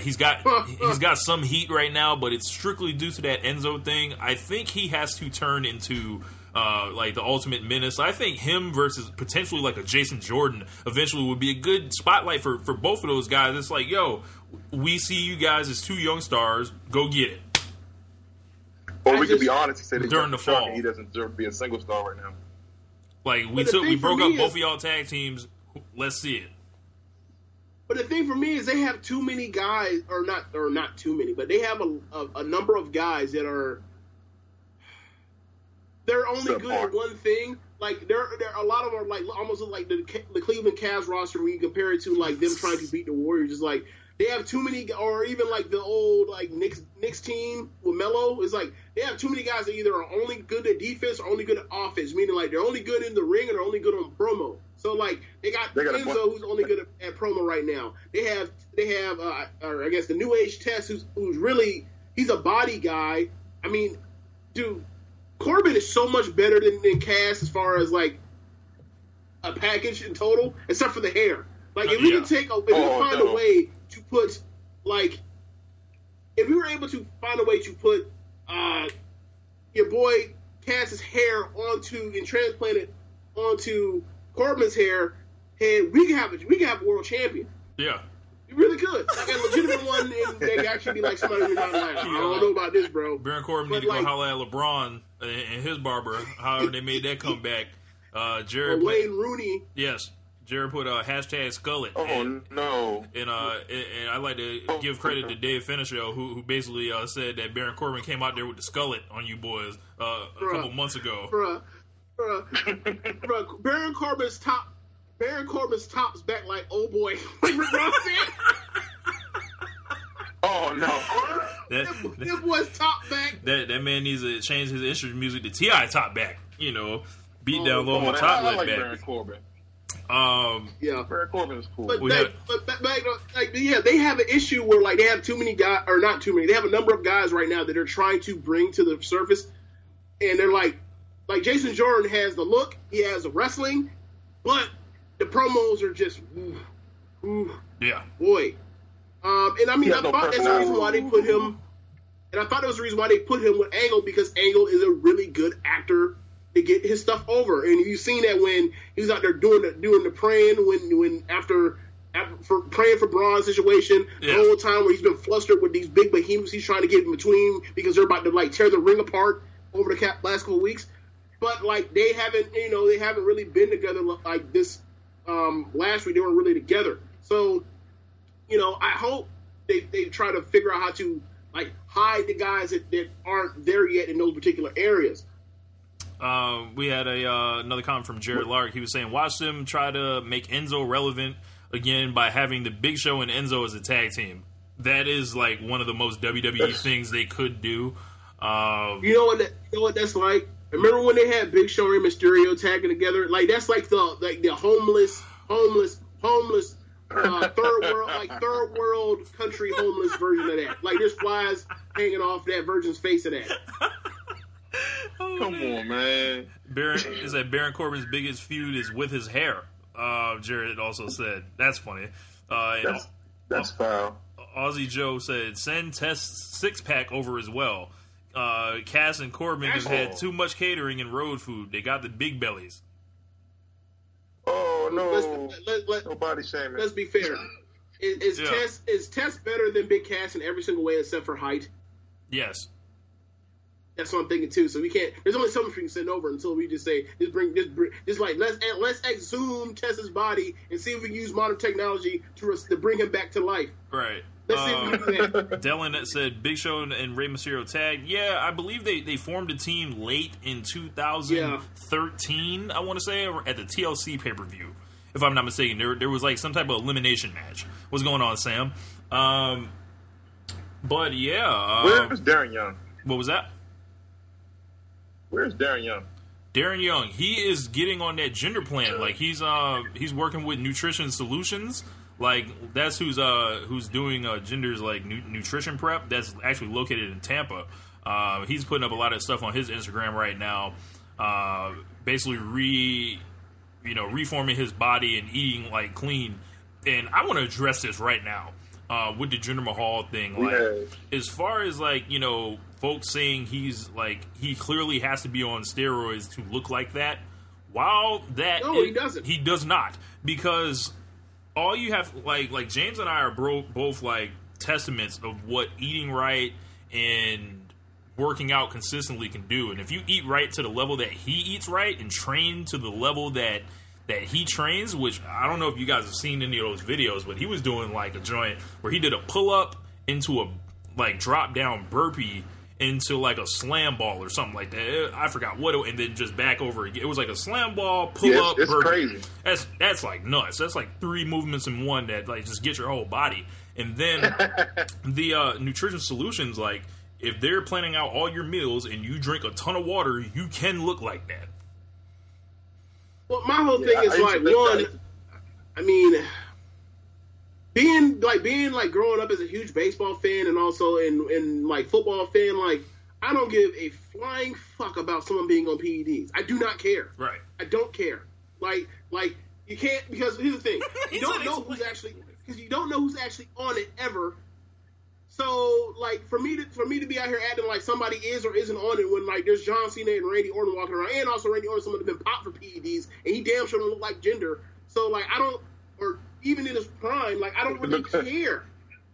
He's got some heat right now, but it's strictly due to that Enzo thing. I think he has to turn into like the ultimate menace. I think him versus potentially like a Jason Jordan eventually would be a good spotlight for both of those guys. It's like, yo, we see you guys as two young stars. Go get it. Or we could be honest and say during the fall, he doesn't deserve to be a single star right now. Like we broke up both of y'all tag teams. Let's see it. But the thing for me is they have too many guys, or not too many, but they have a number of guys that are. They're only good at one thing. Like there a lot of them are like almost like the Cleveland Cavs roster when you compare it to like them trying to beat the Warriors. It's like they have too many, or even like the old like Knicks team with Melo. It's like they have too many guys that either are only good at defense or only good at offense. Meaning like they're only good in the ring and they're only good on promo. So like they got Enzo who's only good at promo right now. They have I guess the New Age Test who's really he's a body guy. I mean, dude. Corbin is so much better than Cass as far as like a package in total, except for the hair. Like if we can find a way to put like if we were able to find a way to put your boy Cass's hair onto and transplant it onto Corbin's hair, and we could have a world champion. Yeah. You really could. Like a legitimate one and they actually be like somebody who's not like, I don't know about this, bro. Baron Corbin need to go holler at LeBron and his barber, however they made that comeback. Jared Wayne Rooney. Yes. Jared put hashtag Scullet. Oh, no. And I like to give credit to Dave Finishow, who basically said that Baron Corbin came out there with the Scullet on you boys a couple months ago. Bruh. Baron Corbin's top's back like, oh boy. Oh no. That boy's top back. That man needs to change his intro music to T.I. top back. You know, beat down low on top like back. Baron Corbin. Yeah, Baron Corbin is cool. But they have an issue where like they have too many guys, or not too many. They have a number of guys right now that they're trying to bring to the surface, and they're like Jason Jordan has the look, he has the wrestling, but the promos are just, yeah, boy. And I mean, I thought that's the reason why they put him. And I thought it was the reason why they put him with Angle, because Angle is a really good actor to get his stuff over. And you've seen that when he's out there doing the praying, when after praying for Braun's situation, the whole time where he's been flustered with these big behemoths he's trying to get in between because they're about to like tear the ring apart over the last couple weeks. But like they haven't really been together like this. Last week they weren't really together, so you know, I hope they try to figure out how to, like, hide the guys that aren't there yet in those particular areas. We had another comment from Jared Lark. He was saying, watch them try to make Enzo relevant again by having the Big Show and Enzo as a tag team. That is, like, one of the most WWE things they could do. You know what that's like? Remember when they had Big Show and Mysterio tagging together? Like, that's like the homeless third world country homeless version of that. Like, there's flies hanging off that virgin's face of that. Come on, man. Baron Corbin's biggest feud is with his hair. Jared also said that's funny. That's foul. Aussie Joe said send Test six-pack over as well. Cass and Corbin have had too much catering and road food. They got the big bellies. Oh no! Nobody shaming. Let's be fair. Is Test better than Big Cass in every single way except for height? Yes. That's what I'm thinking too. So we can't. There's only so much we can send over until we just say, let's exhume Tess's body and see if we can use modern technology to bring him back to life. Right. Let's see if we can do that. Dylan said Big Show and Rey Mysterio tag. Yeah, I believe they formed a team late in 2013. Yeah. I want to say at the TLC pay per view, if I'm not mistaken. There was like some type of elimination match. What's going on, Sam? But yeah, where's Darren Young? What was that? Where's Darren Young? Darren Young, he is getting on that gender plan. Like he's working with Nutrition Solutions. Like that's who's doing genders like nutrition prep. That's actually located in Tampa. He's putting up a lot of stuff on his Instagram right now. Basically reforming his body and eating like clean. And I want to address this right now with the Jinder Mahal thing. Like as far as like folks saying he's like he clearly has to be on steroids to look like that. While that he doesn't. He does not, because all you have like James and I are both like testaments of what eating right and working out consistently can do. And if you eat right to the level that he eats right and train to the level that he trains, which I don't know if you guys have seen any of those videos, but he was doing like a joint where he did a pull up into a like drop down burpee into like a slam ball or something like that. I forgot what, and then just back over again. It was like a slam ball, pull up, it's crazy. That's like nuts. That's like three movements in one that like just get your whole body. And then the Nutrition Solutions, like if they're planning out all your meals and you drink a ton of water, you can look like that. Well, my whole thing is Being growing up as a huge baseball fan and also in like football fan, like I don't give a flying fuck about someone being on PEDs. I do not care. Right. I don't care. Like you can't, because here's the thing: you don't know who's actually on it ever. So like for me to be out here acting like somebody is or isn't on it when like there's John Cena and Randy Orton walking around, and also Randy Orton someone that's been popped for PEDs and he damn sure don't look like Jinder. So like even in his prime, like I don't really care.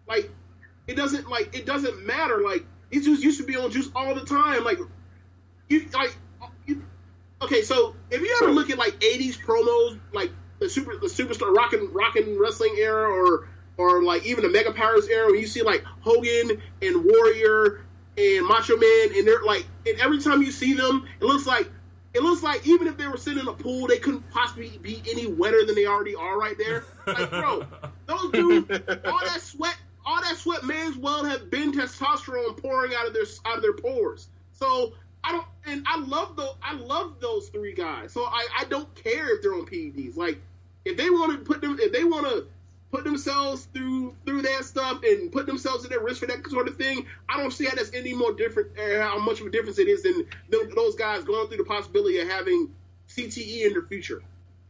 Like it doesn't matter. Like these dudes used to be on juice all the time. So if you ever look at like '80s promos, like the superstar rockin' wrestling era, or like even the Mega Powers era, when you see like Hogan and Warrior and Macho Man, and they're like, and every time you see them, it looks like even if they were sitting in a pool, they couldn't possibly be any wetter than they already are right there. Like, bro, those dudes, all that sweat may as well have been testosterone pouring out of their pores. So I love those three guys. So I don't care if they're on PEDs. Like if they want to put themselves through that stuff and put themselves at their risk for that sort of thing, I don't see how that's any more different, how much of a difference it is than those guys going through the possibility of having CTE in their future.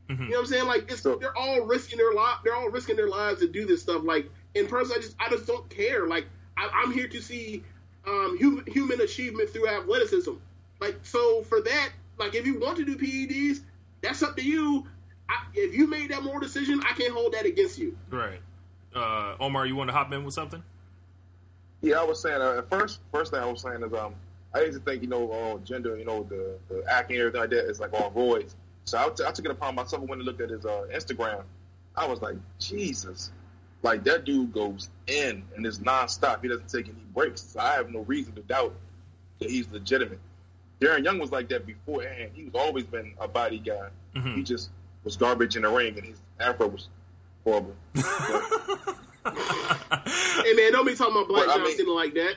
Mm-hmm. You know what I'm saying? Like they're all risking their lives. They're all risking their lives to do this stuff. Like in person, I just don't care. Like I'm here to see human achievement through athleticism. Like so for that, like if you want to do PEDs, that's up to you. If you made that moral decision, I can't hold that against you. Right. Omar, you want to hop in with something? Yeah, I was saying, first thing I was saying is, I used to think, gender, the acne and everything like that is like all voids. So I took it upon myself and went and looked at his Instagram. I was like, Jesus, Like, that dude goes in and is nonstop. He doesn't take any breaks. So I have no reason to doubt that he's legitimate. Darren Young was like that beforehand. He's always been a body guy. Mm-hmm. He just was garbage in the ring, and his afro was horrible. But, hey, man, don't be talking about Black John Cena like that.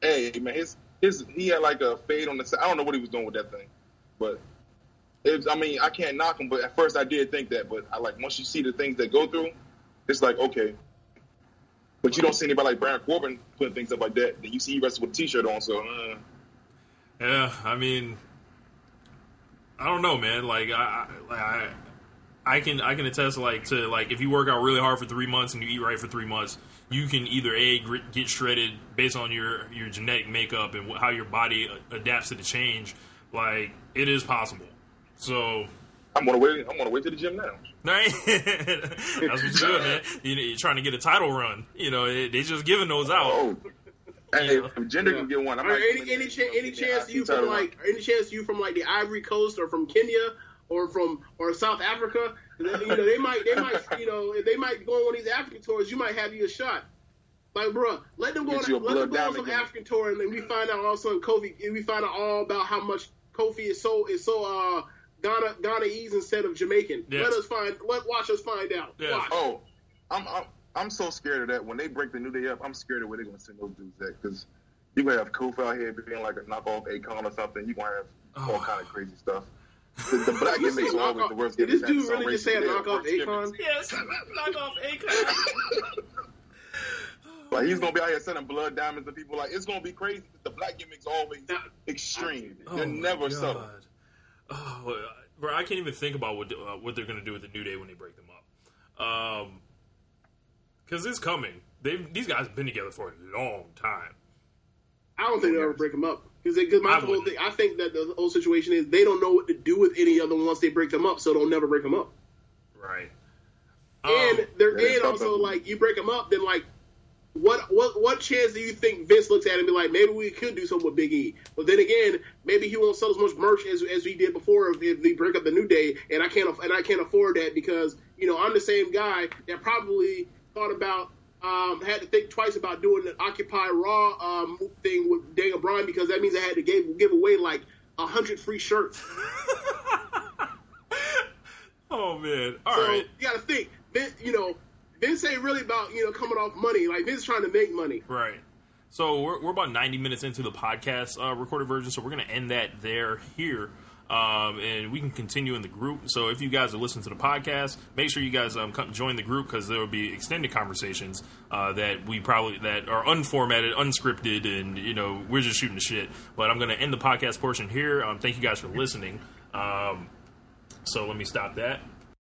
Hey, man, he had like a fade on the side. I don't know what he was doing with that thing. But, I can't knock him, but at first I did think that. But, once you see the things that go through, it's like, okay. But you don't see anybody like Baron Corbin putting things up like that. Then you see he wrestles with a T-shirt on, so... Yeah, I mean, I don't know, man. I can attest, if you work out really hard for 3 months and you eat right for 3 months, you can either A, get shredded based on your genetic makeup and how your body adapts to the change. Like, it is possible. So I'm on the way to the gym now. That's what you're doing, man. You're trying to get a title run. They just giving those out. Oh. Hey, Jinder can get one. Any chance you from the Ivory Coast or from Kenya or South Africa? They might go on one of these African tours. You might have you a shot. Like, bro, let them go on some African tour, and then we find out all of a sudden Kofi, and we find out all about how much Kofi is so Ghanaese instead of Jamaican. Yes. Watch us find out. Yes. Watch. Oh, I'm so scared of that. When they break the New Day up, I'm scared of where they're going to send those dudes at. Because you're going to have Kofi out here being like a knockoff Akon or something. You're going to have all kind of crazy stuff. The black gimmicks are always the worst. Did this dude really just say a knockoff Akon? Yes, knockoff Akon. He's going to be out here sending blood diamonds to people. It's going to be crazy. The black gimmicks are always extreme. They're never subtle. Oh, bro, I can't even think about what they're going to do with the New Day when they break them up. Because it's coming. These guys have been together for a long time. I don't think they'll ever break them up. Because my whole thing, I think that the whole situation is they don't know what to do with any of them once they break them up, so they'll never break them up. Right. And you break them up, then what chance do you think Vince looks at and be like, maybe we could do something with Big E? But then again, maybe he won't sell as much merch as he did before if they break up the New Day, and I can't afford that because I'm the same guy that probably thought about, had to think twice about doing the Occupy Raw thing with Daniel Bryan because that means I had to give away 100 free shirts. Oh, man. All right. You got to think. Vince ain't really about, coming off money. Vince is trying to make money. Right. So we're about 90 minutes into the podcast recorded version, so we're going to end that here. And we can continue in the group. So if you guys are listening to the podcast, make sure you guys come join the group because there will be extended conversations that are unformatted, unscripted, and we're just shooting the shit. But I'm going to end the podcast portion here. Thank you guys for listening. So let me stop that.